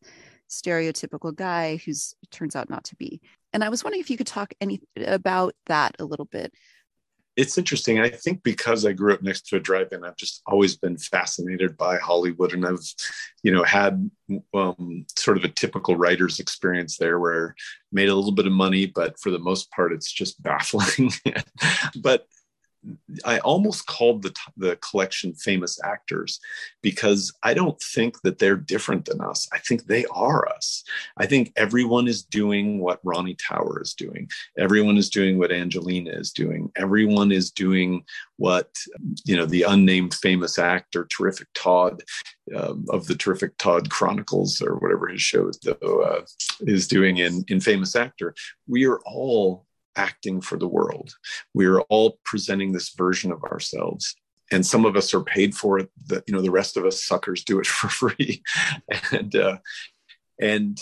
stereotypical guy who's turns out not to be. And I was wondering if you could talk any about that a little bit. It's interesting. I think because I grew up next to a drive-in, I've just always been fascinated by Hollywood, and I've, you know, had um, sort of a typical writer's experience there, where I made a little bit of money, but for the most part, it's just baffling. But I almost called the the collection Famous Actors, because I don't think that they're different than us. I think they are us. I think everyone is doing what Ronnie Tower is doing. Everyone is doing what Angelina is doing. Everyone is doing what, you know, the unnamed famous actor, Terrific Todd, um, of the Terrific Todd Chronicles, or whatever his show is, though, uh, is doing in, in Famous Actor. We are all acting for the world. We are all presenting this version of ourselves, and some of us are paid for it. The, you know, the rest of us suckers do it for free. and uh, and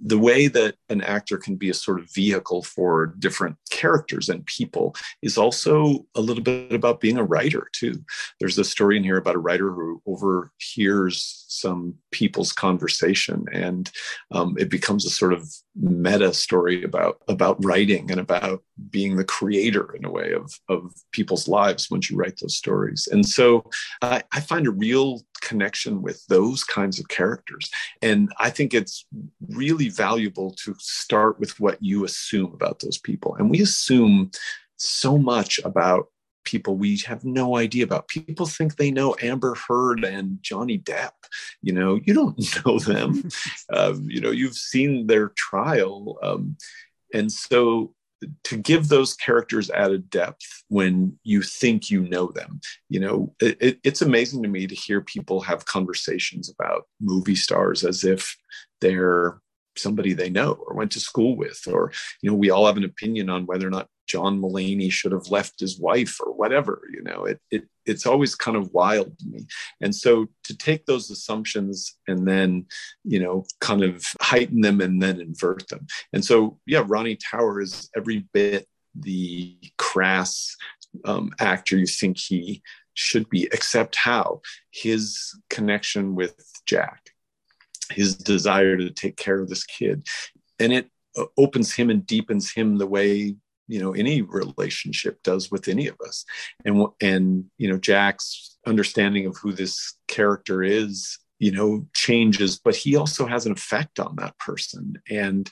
the way that an actor can be a sort of vehicle for different characters and people is also a little bit about being a writer too. There's a story in here about a writer who overhears some people's conversation, and um, it becomes a sort of meta story about, about writing and about being the creator in a way of, of people's lives once you write those stories. And so I, I find a real connection with those kinds of characters. And I think it's really valuable to start with what you assume about those people. And we assume so much about people we have no idea about. People think they know Amber Heard and Johnny Depp. You know, you don't know them. um, you know, you've seen their trial. Um, and so to give those characters added depth when you think you know them, you know, it, it, it's amazing to me to hear people have conversations about movie stars as if they're somebody they know or went to school with, or, you know, we all have an opinion on whether or not John Mulaney should have left his wife or whatever. You know, it, it it's always kind of wild to me. And so to take those assumptions and then, you know, kind of heighten them and then invert them. And so, yeah, Ronnie Tower is every bit the crass um, actor you think he should be, except how his connection with Jack, his desire to take care of this kid, and it opens him and deepens him the way, you know, any relationship does with any of us. And, and, you know, Jack's understanding of who this character is, you know, changes, but he also has an effect on that person, and,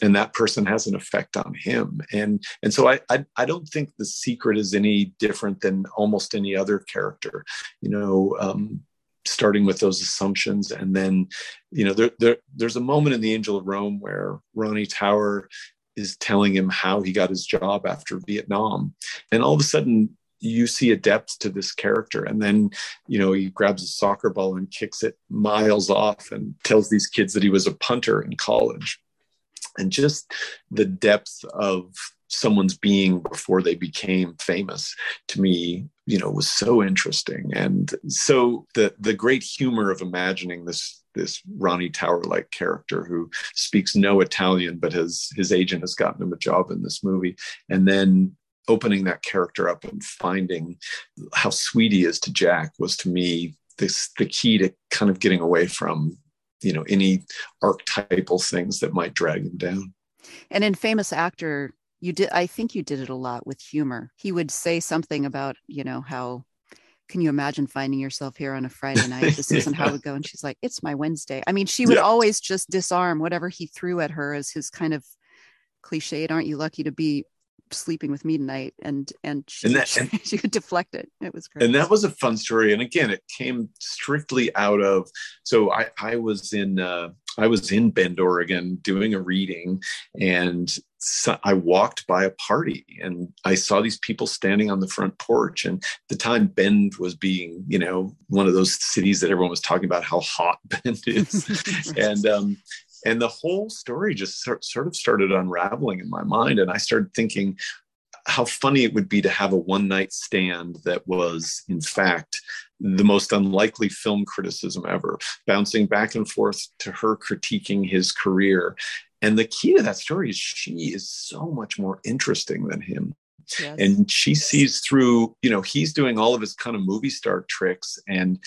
and that person has an effect on him. And, and so I, I, I don't think the secret is any different than almost any other character, you know, um, starting with those assumptions. And then, you know, there, there there's a moment in The Angel of Rome where Ronnie Tower is telling him how he got his job after Vietnam. And all of a sudden you see a depth to this character. And then, you know, he grabs a soccer ball and kicks it miles off and tells these kids that he was a punter in college. And just the depth of someone's being before they became famous, to me, you know, was so interesting. And so the the great humor of imagining this this Ronnie Tower-like character who speaks no Italian, but his his agent has gotten him a job in this movie, and then opening that character up and finding how sweet he is to Jack was, to me, this the key to kind of getting away from, you know, any archetypal things that might drag him down. And in Famous Actor, you did, I think you did it a lot with humor. He would say something about, you know, how, can you imagine finding yourself here on a Friday night? This isn't yeah. how it would go. And she's like, it's my Wednesday. I mean, she would yeah. always just disarm whatever he threw at her as his kind of cliched, aren't you lucky to be sleeping with me tonight? And, and, she, and, that, and she could deflect it. It was great. And that was a fun story. And again, it came strictly out of, so I, I was in, uh, I was in Bend, Oregon doing a reading, and so I walked by a party and I saw these people standing on the front porch. And at the time, Bend was being, you know, one of those cities that everyone was talking about how hot Bend is. and um, and the whole story just sort, sort of started unraveling in my mind. And I started thinking how funny it would be to have a one night stand that was, in fact, the most unlikely film criticism ever, bouncing back and forth to her critiquing his career. And the key to that story is she is so much more interesting than him. Yes. And she sees through, you know, he's doing all of his kind of movie star tricks and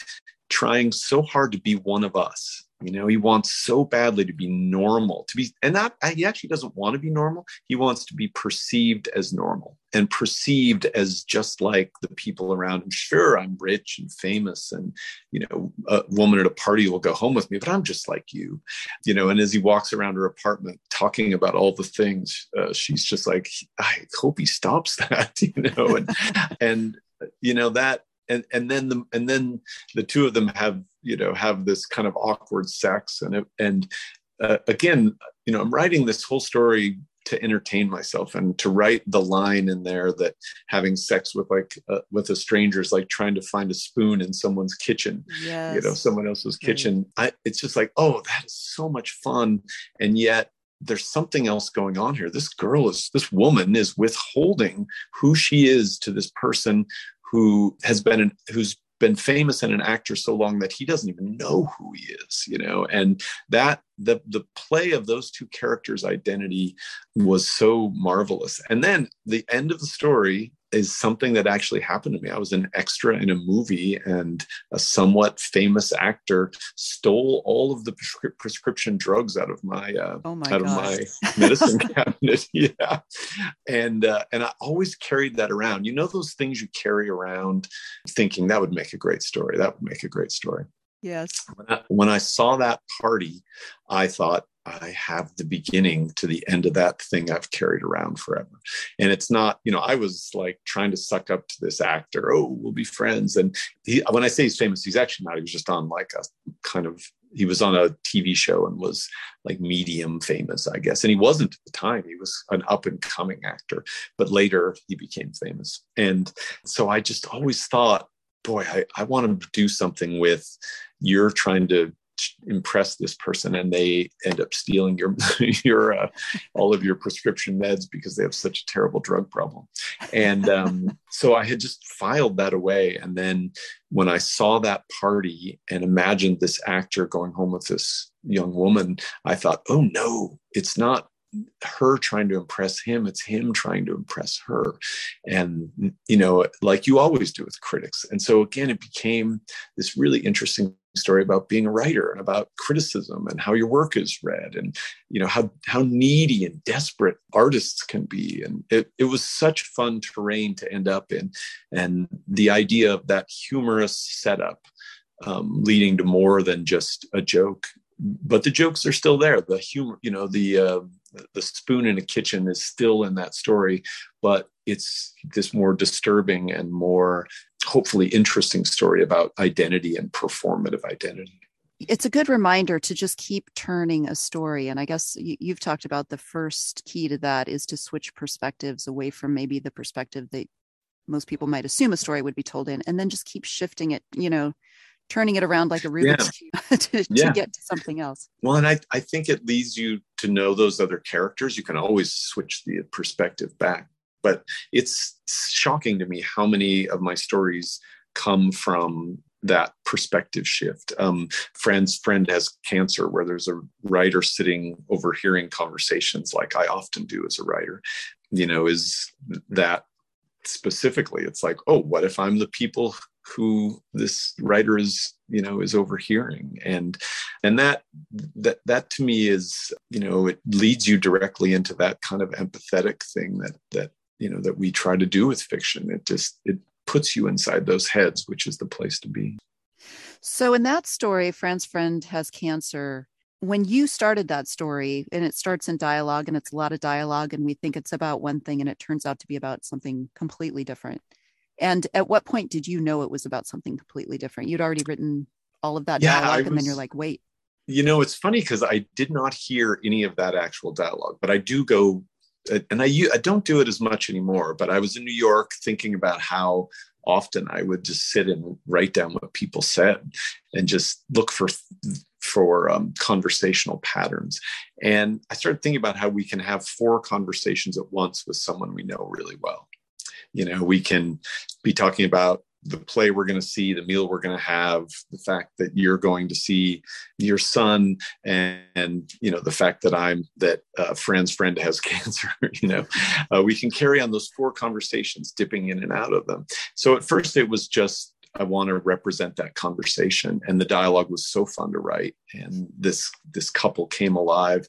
trying so hard to be one of us. You know, he wants so badly to be normal, to be, and not, he actually doesn't want to be normal. He wants to be perceived as normal and perceived as just like the people around him. Sure, I'm rich and famous and, you know, a woman at a party will go home with me, but I'm just like you, you know. And as he walks around her apartment talking about all the things, uh, she's just like, I hope he stops that, you know, and, and, you know, that, And and then the and then the two of them have, you know, have this kind of awkward sex. And it, and uh, again, you know, I'm writing this whole story to entertain myself and to write the line in there that having sex with like uh, with a stranger is like trying to find a spoon in someone's kitchen, yes. you know, someone else's right. kitchen. I, it's just like, oh, that is so much fun. And yet there's something else going on here. This girl is this woman is withholding who she is to this person who has been, an, who's been famous and an actor so long that he doesn't even know who he is, you know, and that the, the play of those two characters' identity was so marvelous. And then the end of the story is something that actually happened to me. I was an extra in a movie and a somewhat famous actor stole all of the prescri- prescription drugs out of my, uh, oh my out God. of my medicine cabinet. Yeah. And, uh, and I always carried that around, you know, those things you carry around thinking that would make a great story. That would make a great story. Yes. When I, when I saw that party, I thought, I have the beginning to the end of that thing I've carried around forever. And it's not, you know, I was like trying to suck up to this actor. Oh, we'll be friends. And he, when I say he's famous, he's actually not. He was just on like a kind of, he was on a T V show and was like medium famous, I guess. And he wasn't at the time. He was an up and coming actor, but later he became famous. And so I just always thought, boy, I, I want to do something with, you're trying to impress this person and they end up stealing your your uh, all of your prescription meds because they have such a terrible drug problem. And um, so I had just filed that away. And then when I saw that party and imagined this actor going home with this young woman, I thought, oh no, it's not her trying to impress him, it's him trying to impress her. And, you know, like you always do with critics. And so again, it became this really interesting story about being a writer and about criticism and how your work is read and, you know, how, how needy and desperate artists can be. And it, it was such fun terrain to end up in. And the idea of that humorous setup um, leading to more than just a joke, but the jokes are still there. The humor, you know, the, uh, the spoon in a kitchen is still in that story, but it's this more disturbing and more hopefully interesting story about identity and performative identity. It's a good reminder to just keep turning a story. And I guess you, you've talked about the first key to that is to switch perspectives away from maybe the perspective that most people might assume a story would be told in, and then just keep shifting it, you know, turning it around like a Rubik's Cube yeah. to, yeah. to get to something else. Well, and I, I think it leads you to know those other characters. You can always switch the perspective back. But it's shocking to me how many of my stories come from that perspective shift. Um, Fran's Friend Has Cancer, where there's a writer sitting overhearing conversations like I often do as a writer, you know, is that specifically, it's like, oh, what if I'm the people who this writer is, you know, is overhearing. And, and that, that, that to me is, you know, it leads you directly into that kind of empathetic thing that, that, you know, that we try to do with fiction. It just, it puts you inside those heads, which is the place to be. So in that story, Fran's Friend Has Cancer, when you started that story and it starts in dialogue and it's a lot of dialogue and we think it's about one thing and it turns out to be about something completely different. And at what point did you know it was about something completely different? You'd already written all of that yeah, dialogue I and was, then you're like, wait. You know, it's funny because I did not hear any of that actual dialogue, but I do go and I, I don't do it as much anymore, but I was in New York thinking about how often I would just sit and write down what people said and just look for, for um, conversational patterns. And I started thinking about how we can have four conversations at once with someone we know really well. You know, we can be talking about the play we're going to see, the meal we're going to have, the fact that you're going to see your son, and, and you know, the fact that I'm that uh, Fran's friend has cancer. You know, uh, we can carry on those four conversations, dipping in and out of them. So at first, it was just, I want to represent that conversation, and the dialogue was so fun to write, and this this couple came alive.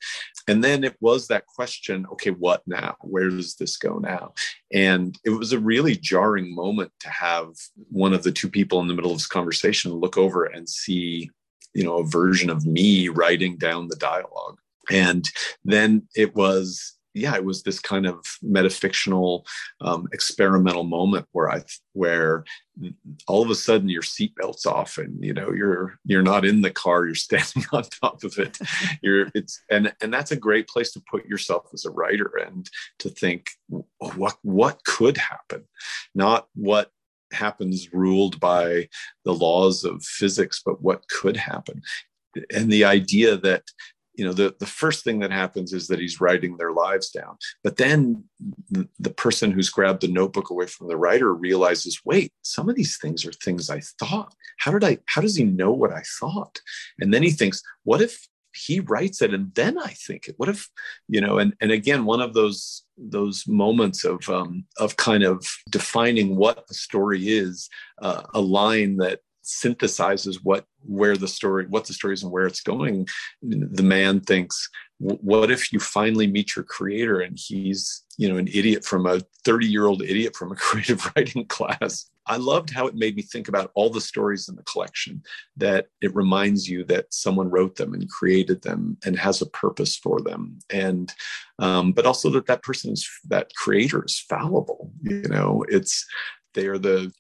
And then it was that question, okay, what now? Where does this go now? And it was a really jarring moment to have one of the two people in the middle of this conversation look over and see, you know, a version of me writing down the dialogue. And then it was, yeah, it was this kind of metafictional, um, experimental moment where I, where all of a sudden your seatbelt's off, and you know you're you're not in the car, you're standing on top of it. You're it's and and that's a great place to put yourself as a writer and to think what what could happen, not what happens ruled by the laws of physics, but what could happen, and the idea that, you know, the, the first thing that happens is that he's writing their lives down. But then the, the person who's grabbed the notebook away from the writer realizes, wait, some of these things are things I thought. How did I, how does he know what I thought? And then he thinks, what if he writes it and then I think it? What if, you know, and, and again, one of those, those moments of, um, of kind of defining what a story is, uh, a line that synthesizes what where the story what the story is and where it's going. The man thinks, what if you finally meet your creator and he's, you know, an idiot from a thirty year old idiot from a creative writing class? I loved how it made me think about all the stories in the collection, that it reminds you that someone wrote them and created them and has a purpose for them. And um but also that that person's that creator is fallible. You know, it's they are the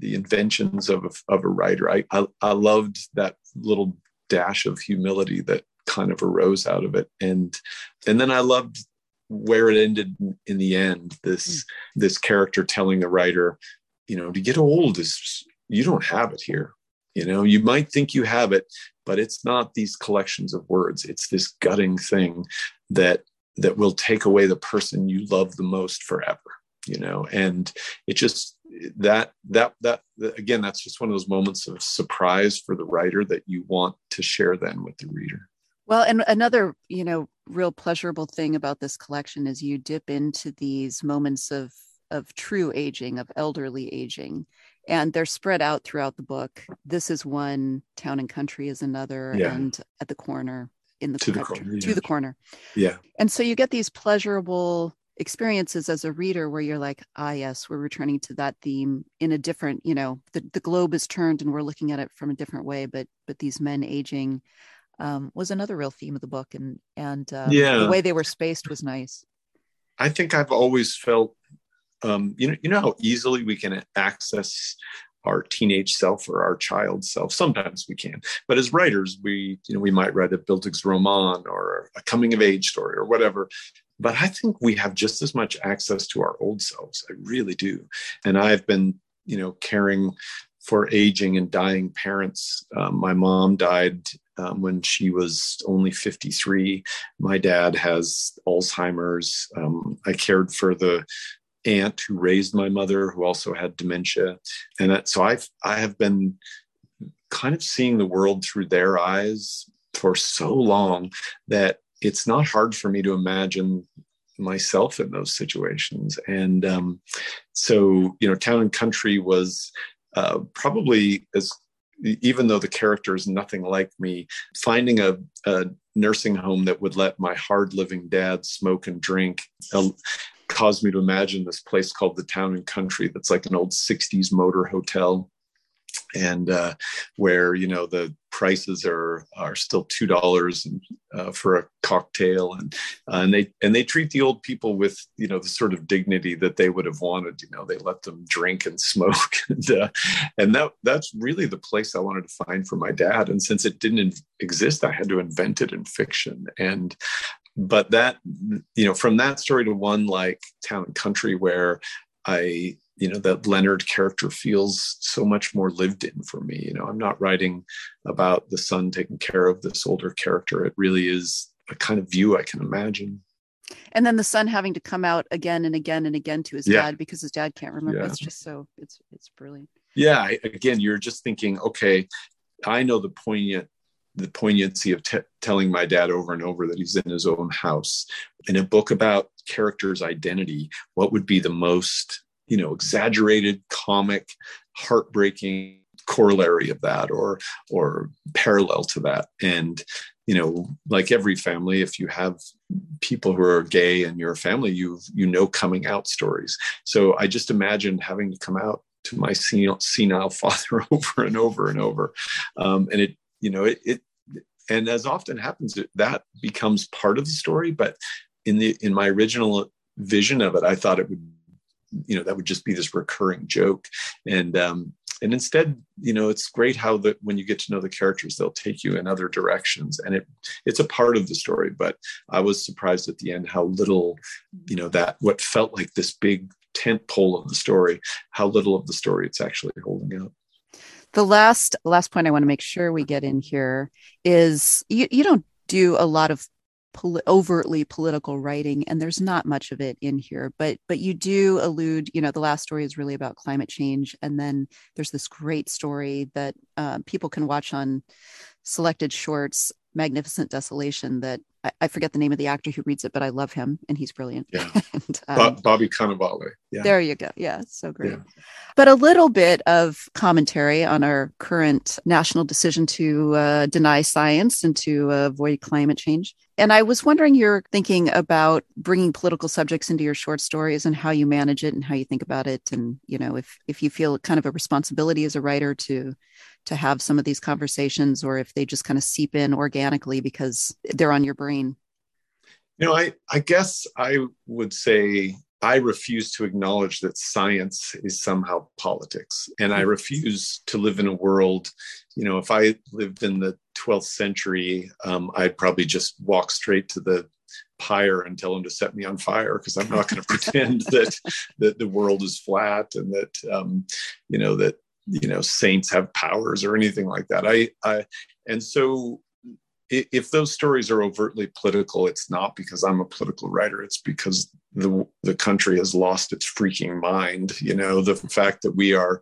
the inventions of, of a writer. I, I, I loved that little dash of humility that kind of arose out of it. And, and then I loved where it ended in the end, this, mm. this character telling the writer, you know, to get old is, you don't have it here. You know, you might think you have it, but it's not these collections of words. It's this gutting thing that, that will take away the person you love the most forever, you know? And it just, That, that, that, again, that's just one of those moments of surprise for the writer that you want to share then with the reader. Well, and another, you know, real pleasurable thing about this collection is you dip into these moments of, of true aging, of elderly aging, and they're spread out throughout the book. This is one, Town and Country is another, yeah. And At the Corner, in the, to the corner, yeah. to the corner. Yeah. And so you get these pleasurable experiences as a reader where you're like, ah, yes, we're returning to that theme in a different, you know, the, the globe is turned and we're looking at it from a different way, but, but these men aging um, was another real theme of the book. And, and um, yeah. The way they were spaced was nice. I think I've always felt, um, you know, you know how easily we can access our teenage self or our child self. Sometimes we can, but as writers, we, you know, we might write a Bildungsroman roman or a coming of age story or whatever. But I think we have just as much access to our old selves. I really do. And I've been, you know, caring for aging and dying parents. Um, my mom died um, when she was only fifty-three. My dad has Alzheimer's. Um, I cared for the aunt who raised my mother, who also had dementia. And that, so I've, I have been kind of seeing the world through their eyes for so long that it's not hard for me to imagine myself in those situations. And um, so, you know, Town and Country was uh, probably, as even though the character is nothing like me, finding a, a nursing home that would let my hard living dad smoke and drink uh, caused me to imagine this place called the Town and Country. That's like an old sixties motor hotel. And uh, where, you know, the prices are are still two dollars uh, for a cocktail, and uh, and they and they treat the old people with, you know, the sort of dignity that they would have wanted. You know, they let them drink and smoke, and uh, and that that's really the place I wanted to find for my dad. And since it didn't exist, I had to invent it in fiction. And But that, you know, from that story to one like Town and Country, where I, you know, that Leonard character feels so much more lived in for me. You know, I'm not writing about the son taking care of this older character. It really is a kind of view I can imagine. And then the son having to come out again and again and again to his yeah. dad because his dad can't remember. Yeah. It's just so, it's it's brilliant. Yeah. I, again, you're just thinking, okay, I know the poignant, the poignancy of te- telling my dad over and over that he's in his own house. In a book about character's identity, what would be the most, you know, exaggerated, comic, heartbreaking corollary of that, or or parallel to that? And, you know, like every family, if you have people who are gay in your family, you you know coming out stories. So I just imagined having to come out to my senile, senile father over and over and over. Um, and it, you know, it, it, and as often happens, that becomes part of the story. But in the in my original vision of it, I thought it would, you know, that would just be this recurring joke. And um, and instead, you know, it's great how that when you get to know the characters, they'll take you in other directions. And it it's a part of the story. But I was surprised at the end how little, you know, that what felt like this big tent pole of the story, how little of the story it's actually holding up. The last last point I want to make sure we get in here is you, you don't do a lot of poli- overtly political writing, and there's not much of it in here, but but you do allude, you know, the last story is really about climate change. And then there's this great story that uh, people can watch on Selected Shorts, Magnificent Desolation, that I, I forget the name of the actor who reads it, but I love him and he's brilliant. Yeah. and, um, Bobby Cannavale. Yeah. There you go. Yeah. So great. Yeah. But a little bit of commentary on our current national decision to uh, deny science and to uh, avoid climate change. And I was wondering, you're thinking about bringing political subjects into your short stories and how you manage it and how you think about it. And, you know, if, if you feel kind of a responsibility as a writer to, to have some of these conversations, or if they just kind of seep in organically because they're on your brain. You know, I, I guess I would say I refuse to acknowledge that science is somehow politics. And I refuse to live in a world, you know, if I lived in the twelfth century, um, I'd probably just walk straight to the pyre and tell him to set me on fire, because I'm not going to pretend that, that the world is flat and that, um, you know, that, you know, saints have powers or anything like that. I, I and so if those stories are overtly political, it's not because I'm a political writer. It's because the the country has lost its freaking mind. You know, the fact that we are,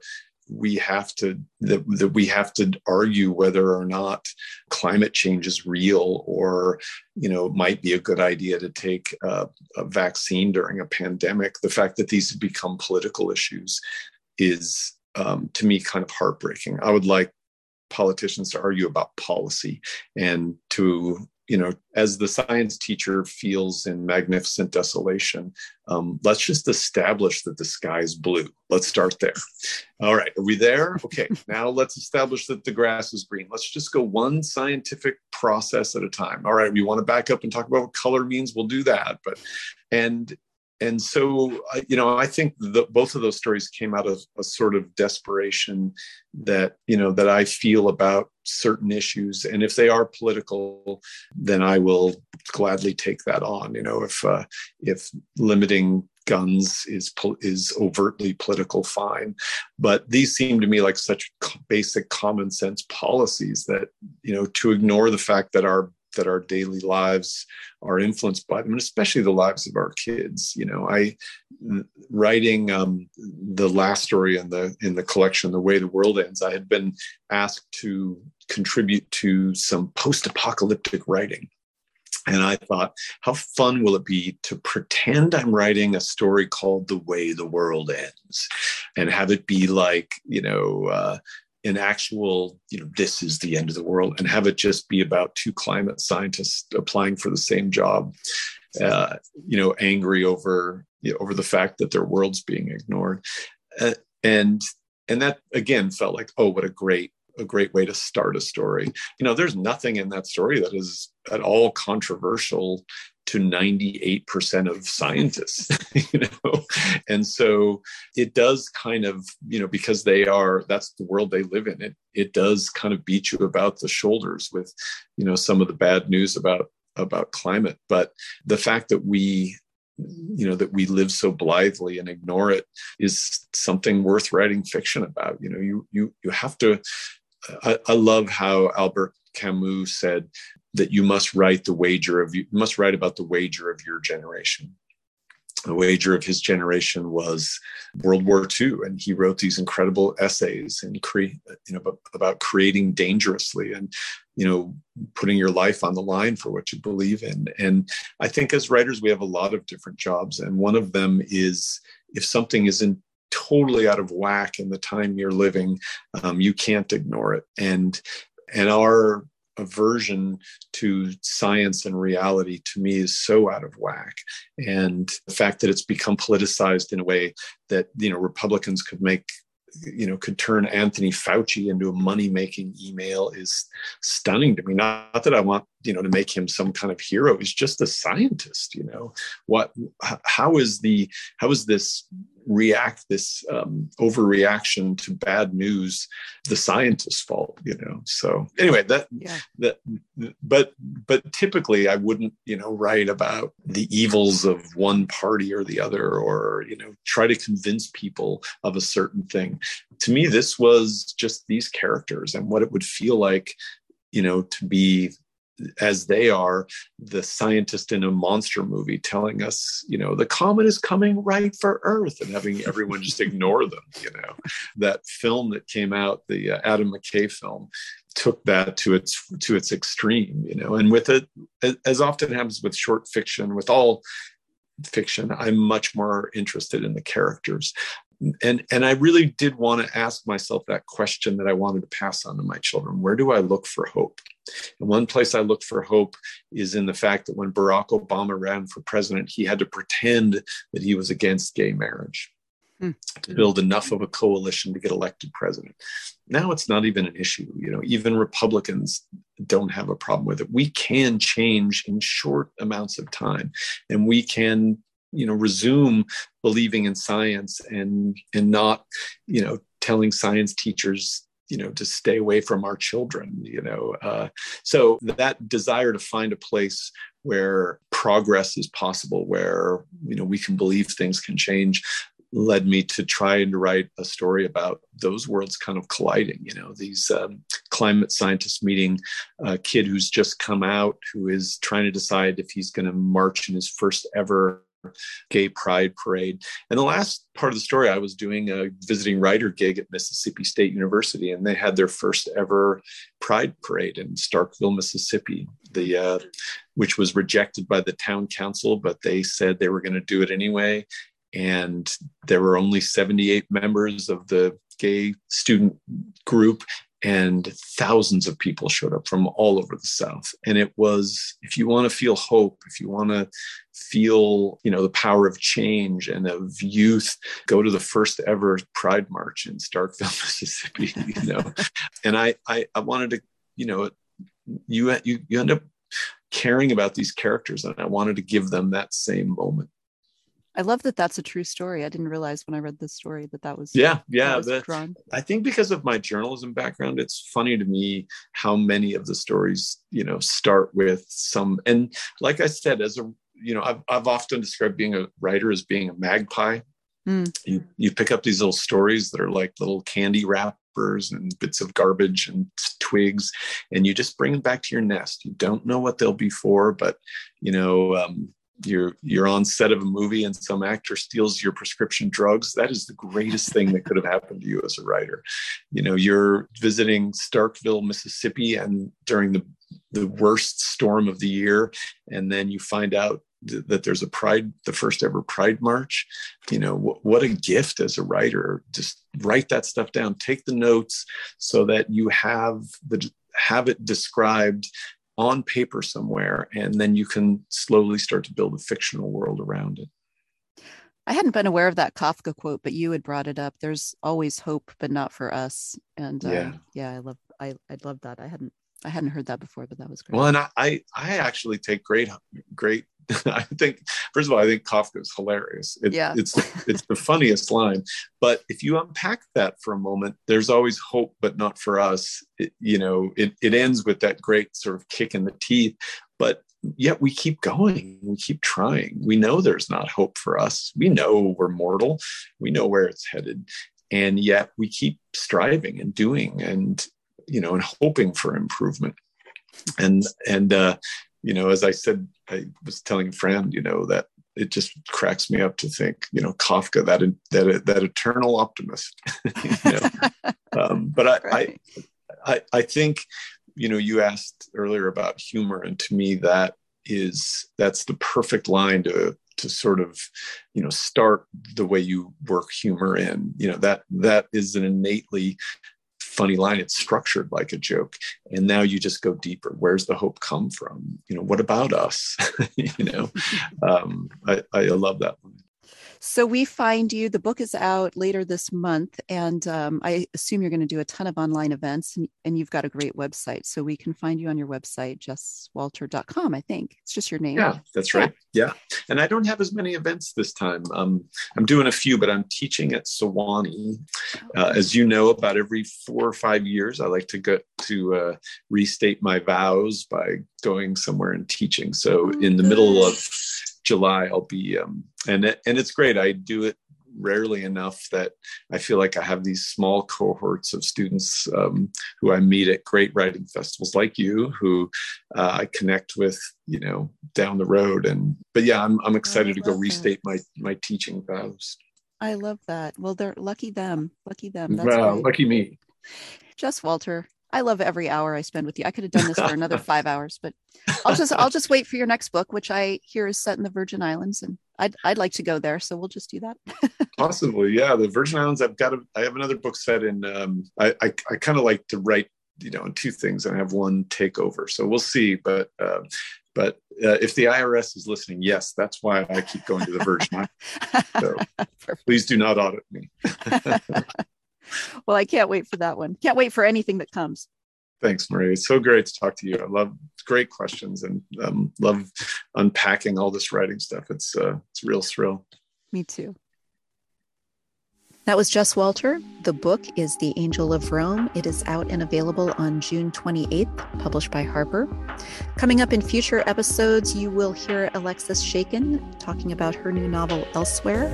we have to, that, that we have to argue whether or not climate change is real, or, you know, it might be a good idea to take a, a vaccine during a pandemic. The fact that these have become political issues is, um, to me, kind of heartbreaking. I would like politicians to argue about policy, and to, you know, as the science teacher feels in Magnificent Desolation, um, let's just establish that the sky's blue. Let's start there. All right. Are we there? Okay. Now let's establish that the grass is green. Let's just go one scientific process at a time. All right. We want to back up and talk about what color means. We'll do that. But, and, And so, you know, I think the, both of those stories came out of a sort of desperation that, you know, that I feel about certain issues. And if they are political, then I will gladly take that on. You know, if uh, if limiting guns is is overtly political, fine. But these seem to me like such basic common sense policies that, you know, to ignore the fact that our that our daily lives are influenced by them, and especially the lives of our kids. You know, I writing um, the last story in the in the collection, The Way the World Ends, I had been asked to contribute to some post-apocalyptic writing. And I thought, how fun will it be to pretend I'm writing a story called The Way the World Ends, and have it be like, you know, uh, an actual, you know, this is the end of the world, and have it just be about two climate scientists applying for the same job, uh, you know, angry over, you know, over the fact that their world's being ignored. Uh, and, and that again felt like, oh, what a great, a great way to start a story. You know, there's nothing in that story that is at all controversial to ninety-eight percent of scientists, you know? And so it does kind of, you know, because they are, that's the world they live in. It, it does kind of beat you about the shoulders with, you know, some of the bad news about about climate, but the fact that we, you know, that we live so blithely and ignore it is something worth writing fiction about. You know, you you you have to. I, I love how Albert Camus said that you must write the wager of you must write about the wager of your generation. The wager of his generation was World War Two, and he wrote these incredible essays and cre- you know about creating dangerously and you know putting your life on the line for what you believe in. And I think as writers we have a lot of different jobs, and one of them is if something isn't totally out of whack in the time you're living, um, you can't ignore it. And and our aversion to science and reality, to me, is so out of whack. And the fact that it's become politicized in a way that, you know, Republicans could make, you know, could turn Anthony Fauci into a money-making email is stunning to me. Not that I want, you know, to make him some kind of hero. He's just a scientist, you know. What, how is the, how is this react, this um, overreaction to bad news, the scientist's fault, you know? So anyway, that, yeah. that, but, but typically I wouldn't, you know, write about the evils of one party or the other, or, you know, try to convince people of a certain thing. To me, this was just these characters and what it would feel like, you know, to be, as they are, the scientist in a monster movie telling us, you know, the comet is coming right for Earth, and having everyone just ignore them. You know, that film that came out, the uh, Adam McKay film, took that to its to its extreme. You know, and with it, as often happens with short fiction, with all fiction, I'm much more interested in the characters. And and I really did want to ask myself that question that I wanted to pass on to my children. Where do I look for hope? And one place I look for hope is in the fact that when Barack Obama ran for president, he had to pretend that he was against gay marriage mm. to build enough of a coalition to get elected president. Now it's not even an issue. You know, even Republicans don't have a problem with it. We can change in short amounts of time, and we can, you know, resume believing in science and and not, you know, telling science teachers, you know, to stay away from our children, you know. Uh, so that desire to find a place where progress is possible, where, you know, we can believe things can change, led me to try and write a story about those worlds kind of colliding, you know, these um, climate scientists meeting a kid who's just come out, who is trying to decide if he's going to march in his first ever gay pride parade. And the last part of the story, I was doing a visiting writer gig at Mississippi State University, and they had their first ever pride parade in Starkville, Mississippi, the uh, which was rejected by the town council, but they said they were going to do it anyway. And there were only seventy-eight members of the gay student group, and thousands of people showed up from all over the South. And it was, if you want to feel hope, if you want to feel, you know, the power of change and of youth, go to the first ever Pride March in Starkville, Mississippi, you know. And I, I, I wanted to, you know, you, you, you end up caring about these characters, and I wanted to give them that same moment. I love that that's a true story. I didn't realize when I read this story that that was. Yeah, yeah. Was the, I think because of my journalism background, it's funny to me how many of the stories, you know, start with some. And like I said, as a, you know, I've, I've often described being a writer as being a magpie. Mm. You, you pick up these little stories that are like little candy wrappers and bits of garbage and twigs, and you just bring them back to your nest. You don't know what they'll be for, but, you know, um, You're you're on set of a movie and some actor steals your prescription drugs. That is the greatest thing that could have happened to you as a writer. You know, you're visiting Starkville, Mississippi, and during the, the worst storm of the year, and then you find out th- that there's a pride, the first ever Pride March. You know, w- what a gift as a writer. Just write that stuff down. Take the notes so that you have the have it described on paper somewhere, and then you can slowly start to build a fictional world around it. I hadn't been aware of that Kafka quote, but you had brought it up. There's always hope, but not for us. And yeah, uh, yeah I love, I, I love that. I hadn't, I hadn't heard that before, but that was great. Well, and I, I, I actually take great, great. I think, first of all, I think Kafka is hilarious. It, yeah. It's, it's the funniest line. But if you unpack that for a moment, there's always hope, but not for us. It, you know, it, it ends with that great sort of kick in the teeth. But yet we keep going. We keep trying. We know there's not hope for us. We know we're mortal. We know where it's headed. And yet we keep striving and doing and, you know, and hoping for improvement. And, and, uh, you know, as I said, I was telling a friend, you know, that it just cracks me up to think, you know, Kafka, that, that, that eternal optimist, you know? um, but I, right. I, I, I think, you know, you asked earlier about humor, and to me, that is, that's the perfect line to, to sort of, you know, start the way you work humor in, you know, that, that is an innately funny line. It's structured like a joke. And now you just go deeper. Where's the hope come from? You know, what about us? you know, um, I, I love that one. So we find you, the book is out later this month, and um, I assume you're going to do a ton of online events, and, and you've got a great website. So we can find you on your website, jess walter dot com, I think. It's just your name. Yeah, that's yeah. right. Yeah. And I don't have as many events this time. Um, I'm doing a few, but I'm teaching at Sewanee. Uh, as you know, about every four or five years, I like to go to uh, restate my vows by going somewhere and teaching. So in the middle of July, I'll be, um, and and it's great. I do it rarely enough that I feel like I have these small cohorts of students um, who I meet at great writing festivals like you, who uh, I connect with, you know, down the road. And but yeah, I'm I'm excited to go restate that. my my teaching vows. I love that. Well, they're lucky them, lucky them. That's wow, great. Lucky me. Jess Walter, I love every hour I spend with you. I could have done this for another five hours, but I'll just I'll just wait for your next book, which I hear is set in the Virgin Islands, and I'd I'd like to go there, so we'll just do that. Possibly, yeah. The Virgin Islands. I've got a, I have another book set in. Um, I I, I kind of like to write, you know, in two things, and I have one takeover. So we'll see, but. Uh, But uh, if the I R S is listening, yes, that's why I keep going to the Virgin Islands. So please do not audit me. Well, I can't wait for that one. Can't wait for anything that comes. Thanks, Marie. It's so great to talk to you. I love great questions and um, love unpacking all this writing stuff. It's, uh, it's a real thrill. Me too. That was Jess Walter. The book is The Angel of Rome. It is out and available on June twenty-eighth, published by Harper. Coming up in future episodes, you will hear Alexis Shakin talking about her new novel Elsewhere,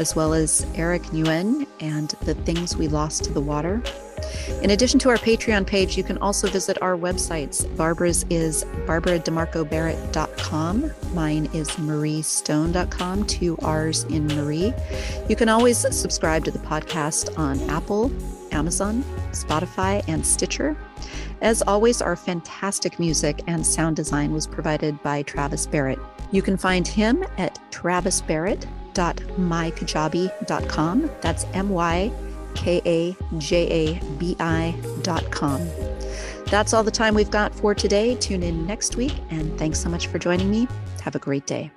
as well as Eric Nguyen and The Things We Lost to the Water. In addition to our Patreon page, you can also visit our websites. Barbara's is barbara demarco barrett dot com. Mine is marie stone dot com, two R's in Marie. You can always subscribe to the podcast on Apple, Amazon, Spotify, and Stitcher. As always, our fantastic music and sound design was provided by Travis Barrett. You can find him at travis barrett dot my kajabi dot com. That's M Y K A J A B I dot com. That's all the time we've got for today. Tune in next week, and thanks so much for joining me. Have a great day.